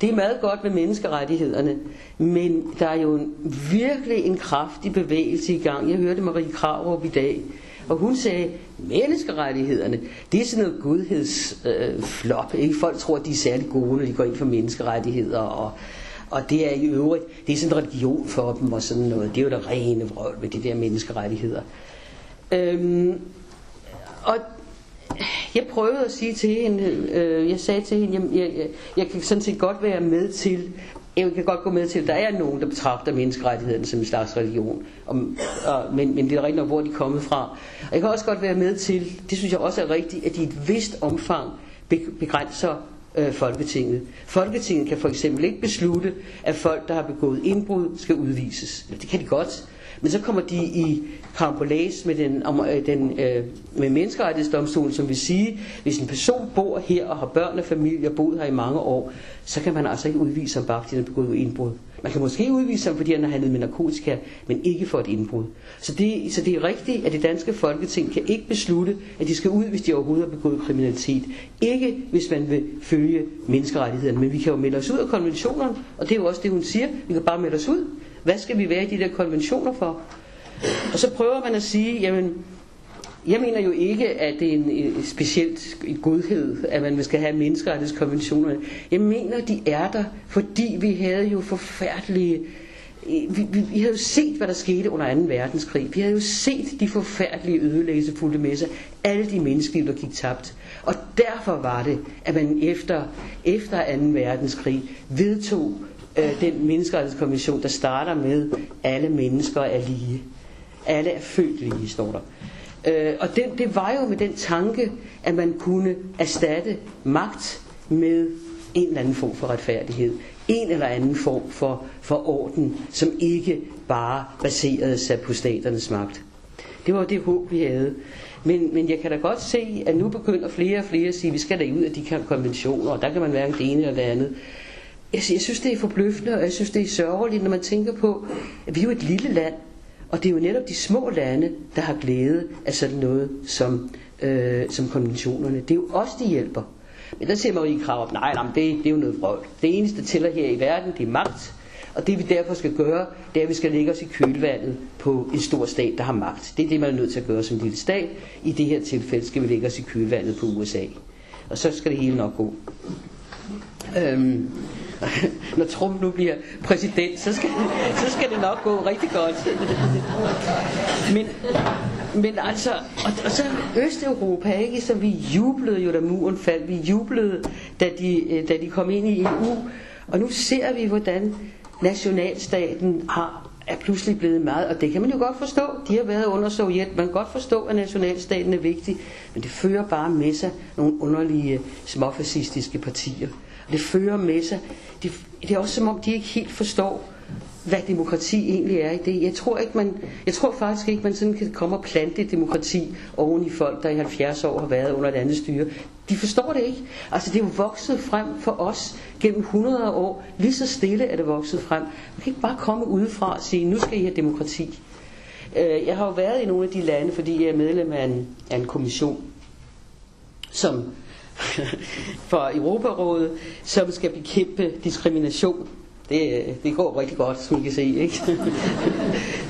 Det er meget godt med menneskerettighederne, men der er jo en, virkelig en kraftig bevægelse i gang. Jeg hørte Marie Kragerup i dag, og hun sagde, menneskerettighederne, det er sådan noget godhedsflop. Øh, Folk tror, at de er særlig gode, når de går ind for menneskerettigheder, og, og det er i øvrigt, det er sådan en religion for dem og sådan noget. Det er jo det rene vrøvl med de der menneskerettigheder. Øhm, og jeg prøvede at sige til hende, øh, jeg sagde til hende, jeg, jeg, jeg kan sådan set godt være med til, jeg kan godt gå med til, at der er nogen, der betragter menneskerettigheden som en slags religion, og, og, men, men det er rigtig nok, hvor de er kommet fra. Og jeg kan også godt være med til, det synes jeg også er rigtigt, at de i et vist omfang begrænser øh, Folketinget. Folketinget kan for eksempel ikke beslutte, at folk, der har begået indbrud, skal udvises. Det kan de godt, men så kommer de i karambolage med, den, om, øh, den, øh, med menneskerettighedsdomstolen, som vil sige, hvis en person bor her og har børn og familie og boet her i mange år, så kan man altså ikke udvise ham bare, fordi han har begået indbrud. Man kan måske udvise ham, fordi han har handlet med narkotika, men ikke for et indbrud. Så det, så det er rigtigt, at det danske Folketing kan ikke beslutte, at de skal ud, hvis de overhovedet har begået kriminalitet. Ikke hvis man vil følge menneskerettighederne, men vi kan jo melde os ud af konventionerne, og det er jo også det, hun siger. Vi kan bare melde os ud. Hvad skal vi være i de der konventioner for? Og så prøver man at sige, jamen, jeg mener jo ikke, at det er en, en specielt godhed, at man skal have menneskerettighedskonventionerne. Jeg mener, de er der, fordi vi havde jo forfærdelige... Vi, vi, vi havde jo set, hvad der skete under anden verdenskrig. Vi havde jo set de forfærdelige ødelæggelsesfulde messer. Alle de menneskeliv, der gik tabt. Og derfor var det, at man efter, efter anden verdenskrig vedtog den menneskerettighedskonvention, der starter med, alle mennesker er lige. Alle er født lige, står der. Øh, og det, det var jo med den tanke, at man kunne erstatte magt med en eller anden form for retfærdighed. En eller anden form for, for orden, som ikke bare baserede sig på staternes magt. Det var det håb, vi havde. Men, men jeg kan da godt se, at nu begynder flere og flere at sige, at vi skal da ud af de her konventioner, og der kan man hverken det ene eller det andet. Jeg synes, det er forbløffende, og jeg synes, det er sørgeligt, når man tænker på, at vi er jo et lille land, og det er jo netop de små lande, der har glæde af sådan noget som, øh, som konventionerne. Det er jo også de hjælper. Men der siger Marie Kragerup, nej, nej, det, det er jo noget vrøvl. Det eneste, der tæller her i verden, det er magt, og det vi derfor skal gøre, det er, at vi skal lægge os i kølvandet på en stor stat, der har magt. Det er det, man er nødt til at gøre som lille stat. I det her tilfælde skal vi lægge os i kølvandet på U S A. Og så skal det hele nok gå. Øhm... Når Trump nu bliver præsident, så skal, så skal det nok gå rigtig godt. Men, men altså, og, og så Østeuropa, ikke? Så vi jublede jo, da muren faldt. Vi jublede, da de, da de kom ind i E U. Og nu ser vi, hvordan nationalstaten har, er pludselig blevet meget. Og det kan man jo godt forstå. De har været under Sovjet. Man kan godt forstå, at nationalstaten er vigtig. Men det fører bare med sig nogle underlige småfascistiske partier. Det fører med sig. Det, det er også som om, de ikke helt forstår, hvad demokrati egentlig er i det. Jeg tror, ikke, man, jeg tror faktisk ikke, man sådan kan komme og plante et demokrati oven i folk, der i halvfjerds år har været under et andet styre. De forstår det ikke. Altså, det er jo vokset frem for os gennem hundrede år. Lige så stille er det vokset frem. Man kan ikke bare komme udefra og sige, nu skal I have demokrati. Jeg har jo været i nogle af de lande, fordi jeg er medlem af en, af en kommission, som... for Europarådet, som skal bekæmpe diskrimination. Det, det går rigtig godt, som I kan se, ikke?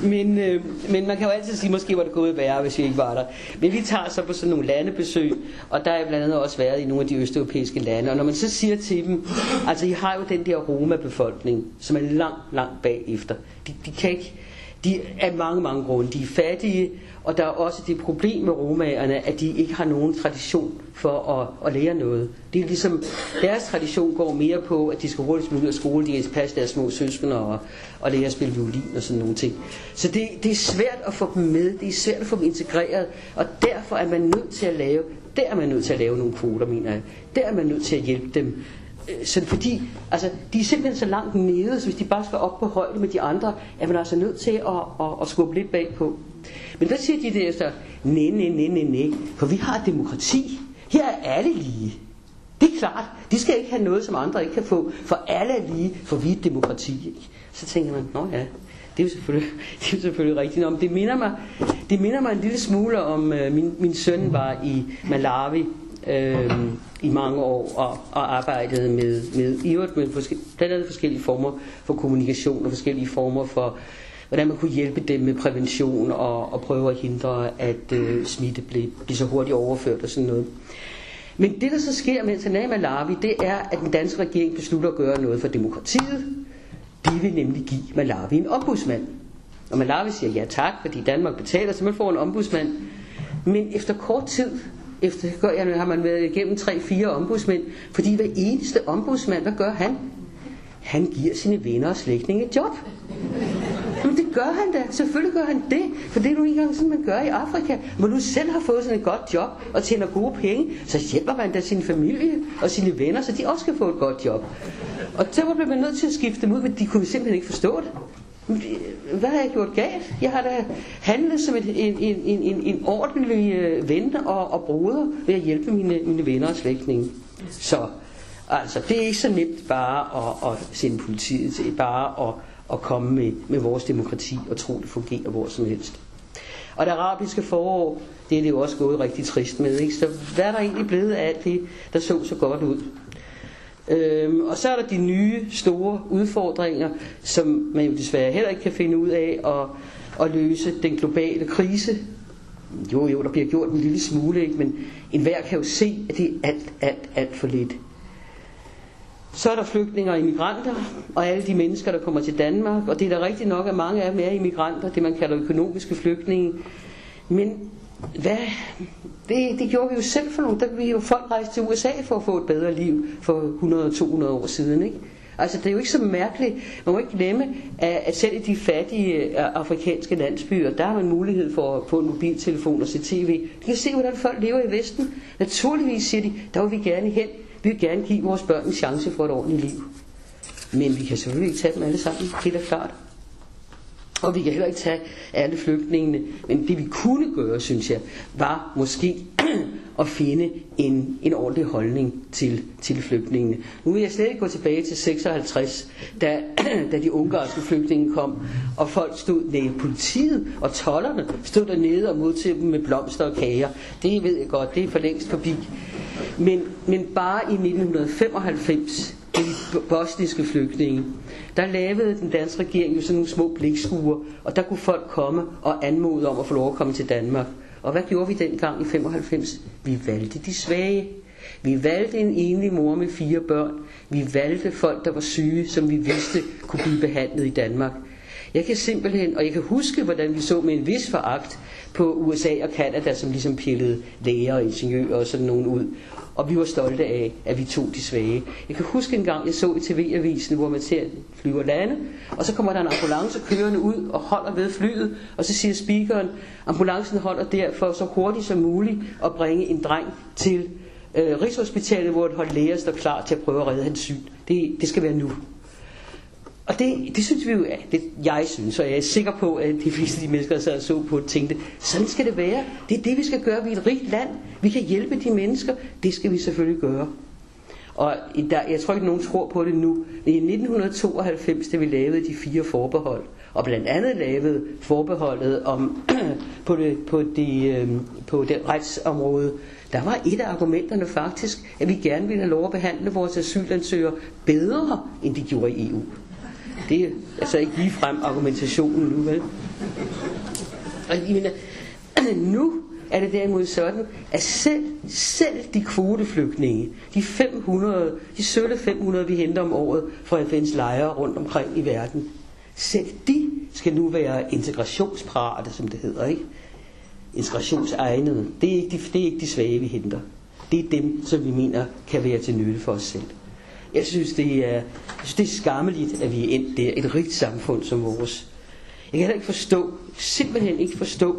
men, øh, men man kan jo altid sige, måske var det gået værre, hvis vi ikke var der. Men vi tager så på sådan nogle landebesøg, og der er blandt andet også været i nogle af de østeuropæiske lande. Og når man så siger til dem, altså I har jo den der Roma-befolkning, som er langt, langt bagefter. De, de kan ikke, de er mange, mange grunde. De er fattige, og der er også det problem med romaerne, at de ikke har nogen tradition for at, at lære noget. Det er ligesom, deres tradition går mere på, at de skal hurtigt smule ud af skole, de kan passe deres små søskende og, og lære at spille violin og sådan nogle ting. Så det, det er svært at få dem med, det er svært at få dem integreret, og derfor er man nødt til at lave, der er man nødt til at lave nogle kvoter, mener jeg. Der er man nødt til at hjælpe dem. Så fordi, altså, de er simpelthen så langt nede, så hvis de bare skal op på højde med de andre, er man altså nødt til at, at, at skubbe lidt bagpå. Men hvad siger de derefter? Næh, næh, næh, næh, næh, for vi har demokrati. Her er alle lige. Det er klart, de skal ikke have noget, som andre ikke kan få, for alle er lige, for vi er et demokrati. Ikke? Så tænker man, nå ja, det er jo selvfølgelig, det er jo selvfølgelig rigtigt. Nå, det, minder mig, det minder mig en lille smule om, øh, min, min søn var i Malawi øh, i mange år og, og arbejdede med, med, i øvrigt med forske, blandt andet forskellige former for kommunikation og forskellige former for hvordan man kunne hjælpe dem med prævention og, og prøve at hindre, at øh, smitte blev, blev så hurtigt overført og sådan noget. Men det, der så sker, mens han er i Malawi, det er, at den danske regering beslutter at gøre noget for demokratiet. De vil nemlig give Malawi en ombudsmand. Og Malawi siger ja tak, fordi Danmark betaler, så man får en ombudsmand. Men efter kort tid, efter, ja, har man været igennem tre-fire ombudsmænd, fordi hver eneste ombudsmand, hvad gør han? Han giver sine venner og slægtninge et job. Jamen det gør han da, selvfølgelig gør han det, for det er nu engang sådan, man gør i Afrika. Hvor du selv har fået sådan et godt job og tjener gode penge, så hjælper man da sin familie og sine venner, så de også kan få et godt job. Og så blev man nødt til at skifte dem ud, men de kunne simpelthen ikke forstå det. Hvad har jeg gjort galt? Jeg har da handlet som en, en, en, en, en ordentlig ven og, og broder ved at hjælpe mine, mine venner og slægtninge. Så altså, det er ikke så nemt bare at, at sende politiet til, bare at og komme med, med vores demokrati og tro, det fungerer hvor som helst. Og det arabiske forår, det er det jo også gået rigtig trist med, ikke? Så hvad er der egentlig blevet af alt det, der så så godt ud? Øhm, og så er der de nye, store udfordringer, som man jo desværre heller ikke kan finde ud af at, at løse. Den globale krise, jo jo, der bliver gjort en lille smule, ikke? Men enhver kan jo se, at det er alt, alt, alt for lidt. Så er der flygtninge og immigranter, og alle de mennesker, der kommer til Danmark, og det er da rigtigt nok, at mange af dem er immigranter, det man kalder økonomiske flygtninge. Men hvad? Det, det gjorde vi jo selv for nogle, der ville jo folk rejse til U S A for at få et bedre liv for hundrede til to hundrede år siden, ikke? Altså det er jo ikke så mærkeligt, man må ikke glemme, at selv i de fattige afrikanske landsbyer, der har man mulighed for at få en mobiltelefon og se tv. Du kan se, hvordan folk lever i Vesten. Naturligvis siger de, der vil vi gerne hen. Vi vil gerne give vores børn en chance for et ordentligt liv. Men vi kan selvfølgelig ikke tage dem alle sammen, helt klart. Og vi kan heller ikke tage alle flygtningene. Men det vi kunne gøre, synes jeg, var måske at finde en, en ordentlig holdning til, til flygtningene. Nu vil jeg slet ikke gå tilbage til seksoghalvtreds, da, da de ungarske flygtninge kom, og folk stod nede, politiet og tolderne stod dernede og modtog dem med blomster og kager. Det ved jeg godt, det er for længst forbi. Men, men bare i nitten femoghalvfems, de bosniske flygtninge, der lavede den danske regering jo sådan nogle små blikskuer, og der kunne folk komme og anmode om at få lov at komme til Danmark. Og hvad gjorde vi dengang i femoghalvfems? Vi valgte de svage. Vi valgte en enlig mor med fire børn. Vi valgte folk, der var syge, som vi vidste kunne blive behandlet i Danmark. Jeg kan simpelthen, og jeg kan huske, hvordan vi så med en vis foragt på U S A og Canada, som ligesom pillede læger og ingeniører og sådan nogen ud. Og vi var stolte af, at vi tog de svage. Jeg kan huske en gang, jeg så i T V-avisen, hvor man ser flyver lande, og så kommer der en ambulance kørende ud og holder ved flyet, og så siger speakeren, ambulancen holder der for så hurtigt som muligt at bringe en dreng til øh, Rigshospitalet, hvor et hold læger står klar til at prøve at redde hans syn. Det, det skal være nu. Og det, det synes vi jo, det, jeg synes, og jeg er sikker på, at de fleste de mennesker, der sad og så på, tænkte, sådan skal det være. Det er det, vi skal gøre. Vi er et rigt land. Vi kan hjælpe de mennesker. Det skal vi selvfølgelig gøre. Og der, jeg tror ikke, nogen tror på det nu. Men i nitten tooghalvfems, da vi lavede de fire forbehold, og blandt andet lavede forbeholdet om på, det, på, de, på det retsområde, der var et af argumenterne faktisk, at vi gerne ville have lov at behandle vores asylansøgere bedre, end de gjorde i E U. Det er altså ikke ligefrem argumentationen nu, vel? Og mener, nu er det derimod sådan, at selv, selv de kvoteflygtninge, de fem hundrede, de sølle fem hundrede, vi henter om året fra F N's lejre rundt omkring i verden, selv de skal nu være integrationsparate, som det hedder, ikke? Integrationsegnede. Det er ikke de, det er ikke de svage, vi henter. Det er dem, som vi mener kan være til nytte for os selv. Jeg synes, det er, jeg synes, det er skammeligt, at vi er endt der. Et rigt samfund som vores. Jeg kan ikke forstå, simpelthen ikke forstå,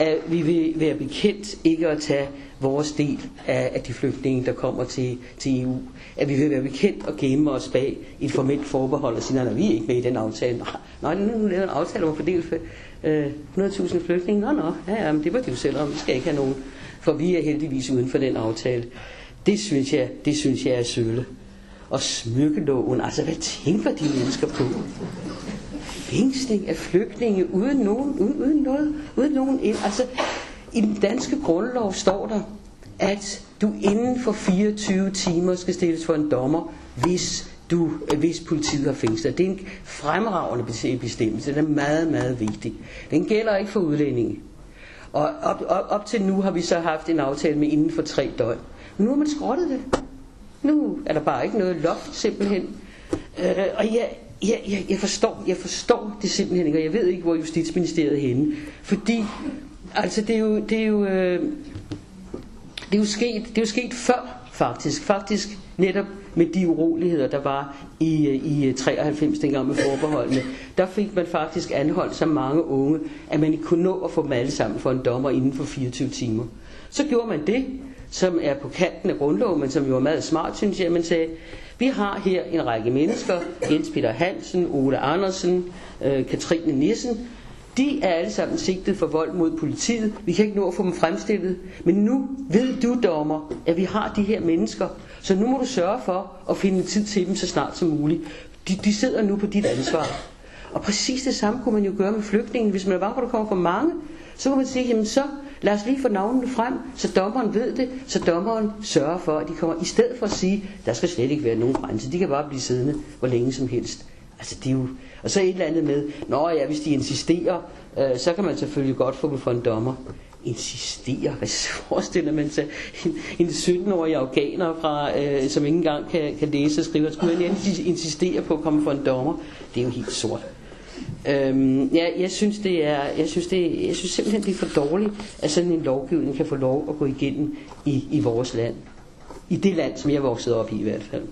at vi vil være bekendt ikke at tage vores del af, af de flygtninge, der kommer til, til E U. At vi vil være bekendt at gemme os bag et formelt forbehold og sige, nej, vi er ikke med i den aftale. Nej, nu laver en aftale om at fordele øh, hundrede tusind flygtninge. Nå, nå, ja, ja, det var det jo selv om. Vi skal ikke have nogen, for vi er heldigvis uden for den aftale. Det synes jeg, det synes jeg er sølle. Og smykkeloven, altså hvad tænker de mennesker på? Fængsling af flygtninge uden nogen, uden, uden noget, uden nogen ind. Altså, i den danske grundlov står der, at du inden for fireogtyve timer skal stilles for en dommer, hvis, du, hvis politiet har fængslet. Det er en fremragende bestemmelse, den er meget, meget vigtig. Den gælder ikke for udlændinge. Og op, op, op til nu har vi så haft en aftale med inden for tre døgn. Men nu har man skrottet det. Nu er der bare ikke noget loft simpelthen. Øh, og jeg... Jeg, jeg, jeg, forstår, jeg forstår det simpelthen ikke, og jeg ved ikke, hvor Justitsministeriet er henne. Fordi, altså det er jo, det er jo, øh, det er jo, sket, det er jo sket før faktisk. Faktisk netop med de uroligheder, der var i, i treoghalvfems dengang med forbeholdene. Der fik man faktisk anholdt så mange unge, at man ikke kunne nå at få dem alle sammen for en dommer inden for fireogtyve timer. Så gjorde man det, som er på kanten af grundloven, men som jo er meget smart, synes jeg, man sagde, vi har her en række mennesker, Jens Peter Hansen, Ole Andersen, øh, Katrine Nissen, de er alle sammen sigtet for vold mod politiet, vi kan ikke nå at få dem fremstillet, men nu ved du, dommer, at vi har de her mennesker, så nu må du sørge for at finde tid til dem så snart som muligt. De, de sidder nu på dit ansvar. Og præcis det samme kunne man jo gøre med flygtningen, hvis man er bare hvor der kommer for mange, så kunne man sige, jamen så lad os lige få navnene frem, så dommeren ved det, så dommeren sørger for, at de kommer, i stedet for at sige, der skal slet ikke være nogen grænse, de kan bare blive siddende, hvor længe som helst. Altså det er jo, og så et eller andet med, nå ja, hvis de insisterer, øh, så kan man selvfølgelig godt få dem for en dommer. Insisterer, hvad forestiller man sig? En, en sytten-årig afghaner, fra, øh, som ikke engang kan, kan læse og skrive, skulle man insistere på at komme for en dommer? Det er jo helt sort. Øhm, ja, jeg synes det er, jeg synes det, jeg synes simpelthen det er for dårligt, at sådan en lovgivning kan få lov at gå igennem i, i vores land, i det land, som jeg voksede op i i hvert fald.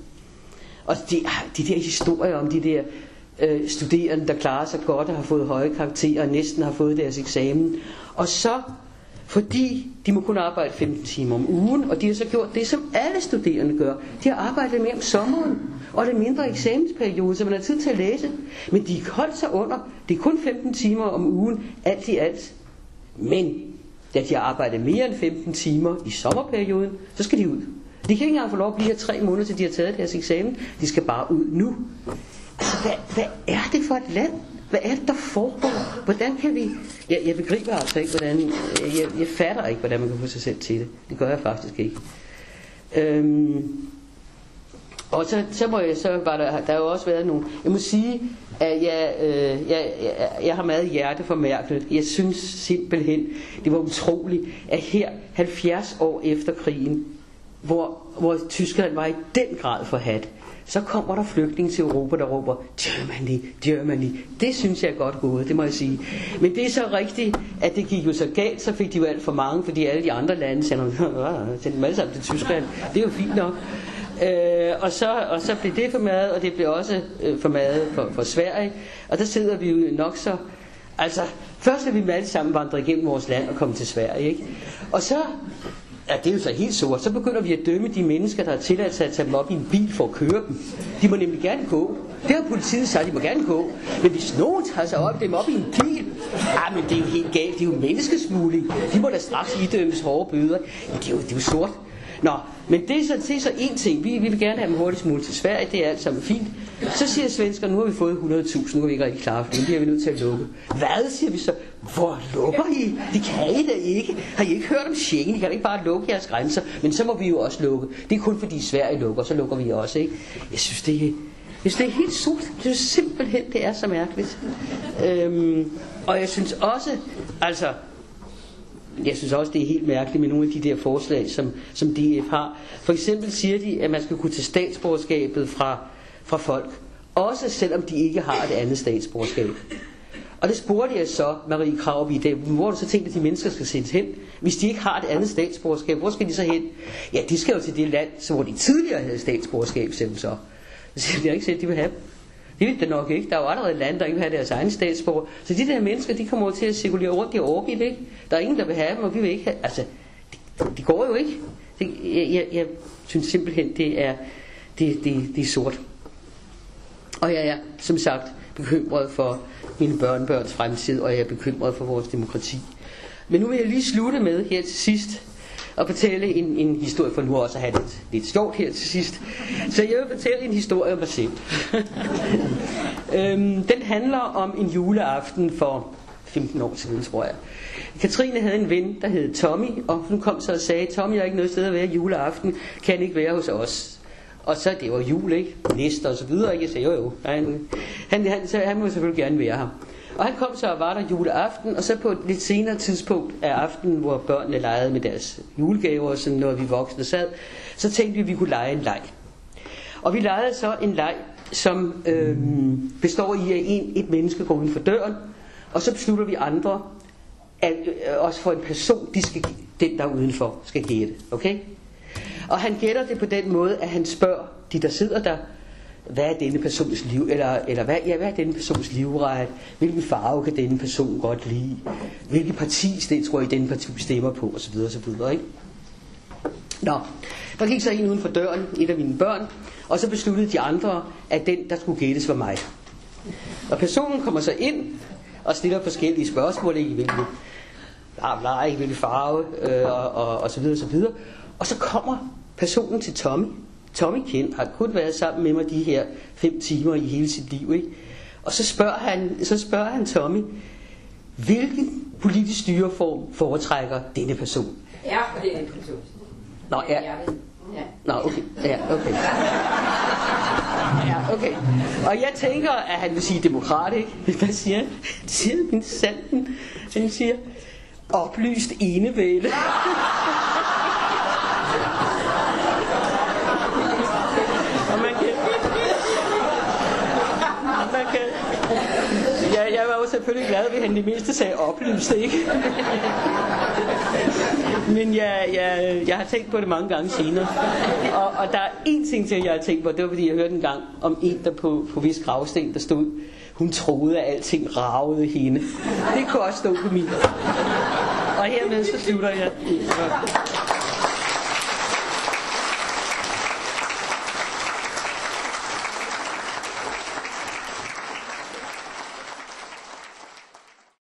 Og de, de der historier om de der øh, studerende, der klarer sig godt og har fået høje karakterer og næsten har fået deres eksamen, og så fordi de må kun arbejde femten timer om ugen, og de har så gjort det, som alle studerende gør. De har arbejdet mere om sommeren, og det er mindre eksamensperiode, så man har tid til at læse. Men de holdt sig under, det er kun femten timer om ugen, alt i alt. Men, da de har arbejdet mere end femten timer i sommerperioden, så skal de ud. De kan ikke engang få lov at blive her tre måneder, til de har taget deres eksamen. De skal bare ud nu. Altså, hvad, hvad er det for et land? Hvad er det, der foregår? Hvordan kan vi... Jeg, jeg begriber altså ikke, hvordan... Jeg, jeg fatter ikke, hvordan man kan få sig selv til det. Det gør jeg faktisk ikke. Øhm, og så, så må jeg... Så var der, der har jo også været nogle... Jeg må sige, at jeg, øh, jeg, jeg, jeg har meget hjerte for mærket. Jeg synes simpelthen, det var utroligt, at her halvfjerds år efter krigen, hvor, hvor Tyskland var i den grad forhat, så kommer der flygtninge til Europa, der råber, Germany, Germany. Det synes jeg er godt gået, det må jeg sige. Men det er så rigtigt, at det gik jo så galt, så fik de jo alt for mange, fordi alle de andre lande sendte dem alle sammen til Tyskland. Det er jo fint nok. Øh, og, så, og så blev det formadet, og det blev også øh, formadet for, for Sverige. Og der sidder vi jo nok så... Altså, først vil vi alle sammen vandre igennem vores land og komme til Sverige, ikke? Og så... Ja, det er jo så helt sort. Så begynder vi at dømme de mennesker, der har tilladt sig at tage dem op i en bil for at køre dem. De må nemlig gerne gå. Det har politiet sagt, de må gerne gå. Men hvis nogen tager sig op, dem op i en bil, ah, men det er jo helt galt. Det er jo menneskesmugling. De må da straks idømmes hårde bøder. Men det er jo, det er jo sort. Nå, men det er så, det er så en ting. Vi, vi vil gerne have dem hurtigst muligt til Sverige, det er alt sammen fint. Så siger svenskerne, nu har vi fået hundrede tusind, nu er vi ikke rigtig klare, for det bliver vi nødt til at lukke. Hvad, siger vi så? Hvor lukker I? Det kan I da ikke. Har I ikke hørt om Schengen? I kan da ikke bare lukke jeres grænser, men så må vi jo også lukke. Det er kun fordi Sverige lukker, så lukker vi også, ikke? Jeg synes, det er... Jeg synes, det er helt sort. Jeg synes simpelthen, det er så mærkeligt. Øhm, og jeg synes også, altså, jeg synes også, det er helt mærkeligt med nogle af de der forslag, som, som D F har. For eksempel siger de, at man skal kunne tage statsborgerskabet fra, fra folk, også selvom de ikke har et andet statsborgerskab. Og det spurgte jeg så Marie Krarup i dag, hvor du så tænkte, at de mennesker skal sendes hen? Hvis de ikke har et andet statsborgerskab, hvor skal de så hen? Ja, de skal jo til det land, hvor de tidligere havde statsborgerskab, selv så. Så jeg har ikke set, at de vil have dem. Det vil det nok ikke. Der er jo allerede lande, der ikke vil have deres egne statsborger. Så de der mennesker, de kommer over til at cirkulere rundt i overgivet, ikke? Der er ingen, der vil have dem, og vi vil ikke have. Altså, det, det går jo ikke. Det, jeg, jeg, jeg synes simpelthen, det er, det, det, det er sort. Og jeg er, som sagt, bekymret for mine børnebørns fremtid, og jeg er bekymret for vores demokrati. Men nu vil jeg lige slutte med her til sidst, og fortælle en, en historie, for nu også at have lidt, lidt sjovt her til sidst. Så jeg vil fortælle en historie om mig selv. øhm, den handler om en juleaften for femten år siden, tror jeg. Katrine havde en ven, der hed Tommy, og hun kom så og sagde, Tommy, jeg har ikke noget sted at være juleaften, kan ikke være hos os. Og så, det var jul, ikke? Næste og så videre, ikke? Jeg sagde, jo jo, han, han, han, så, han må selvfølgelig gerne være her. Og han kom så og var der juleaften, og så på et lidt senere tidspunkt af aftenen, hvor børnene legede med deres julegaver og sådan noget, vi voksne sad, så tænkte vi, at vi kunne lege en leg. Og vi legede så en leg, som øh, består i, at en, et menneske går uden for døren, og så beslutter vi andre, at, øh, også for en person, de skal, den der udenfor skal gætte. Okay? Og han gætter det på den måde, at han spørger de, der sidder der, hvad er denne persons liv, eller, eller hvad, ja, hvad er denne persons livret, hvilken farve kan denne person godt lide, hvilket parti det tror jeg denne parti stemmer på, osv. osv. Ikke? Nå, der gik så en uden for døren, et af mine børn, og så besluttede de andre, at den, der skulle gættes, var mig. Og personen kommer så ind og stiller forskellige spørgsmål, ikke, hvilken, bla, bla, ikke, hvilken farve, øh, og, og, og så videre, og så videre. Og så kommer personen til Tommy. Tommy Kent har kun været sammen med mig de her fem timer i hele sit liv, ikke? Og så spørger han, så spørger han Tommy, hvilken politisk styreform foretrækker denne person? Ja, for det er en person. Nå, ja. Nå, okay. Ja, okay. Ja, okay. Og jeg tænker, at han vil sige demokrat, ikke? Hvad siger han? Han siger min sanden. Han siger, oplyst enevælde. Jeg var jo selvfølgelig glad ved, at han det mindste sagde oplyst, ikke? Men jeg, jeg, jeg har tænkt på det mange gange senere. Og, og der er én ting til, jeg har tænkt på, det var fordi, jeg hørte en gang om en, der på, på vis gravsten, der stod, hun troede, at alting ragede hende. Det kunne også stå på min. Og hermed så slutter jeg.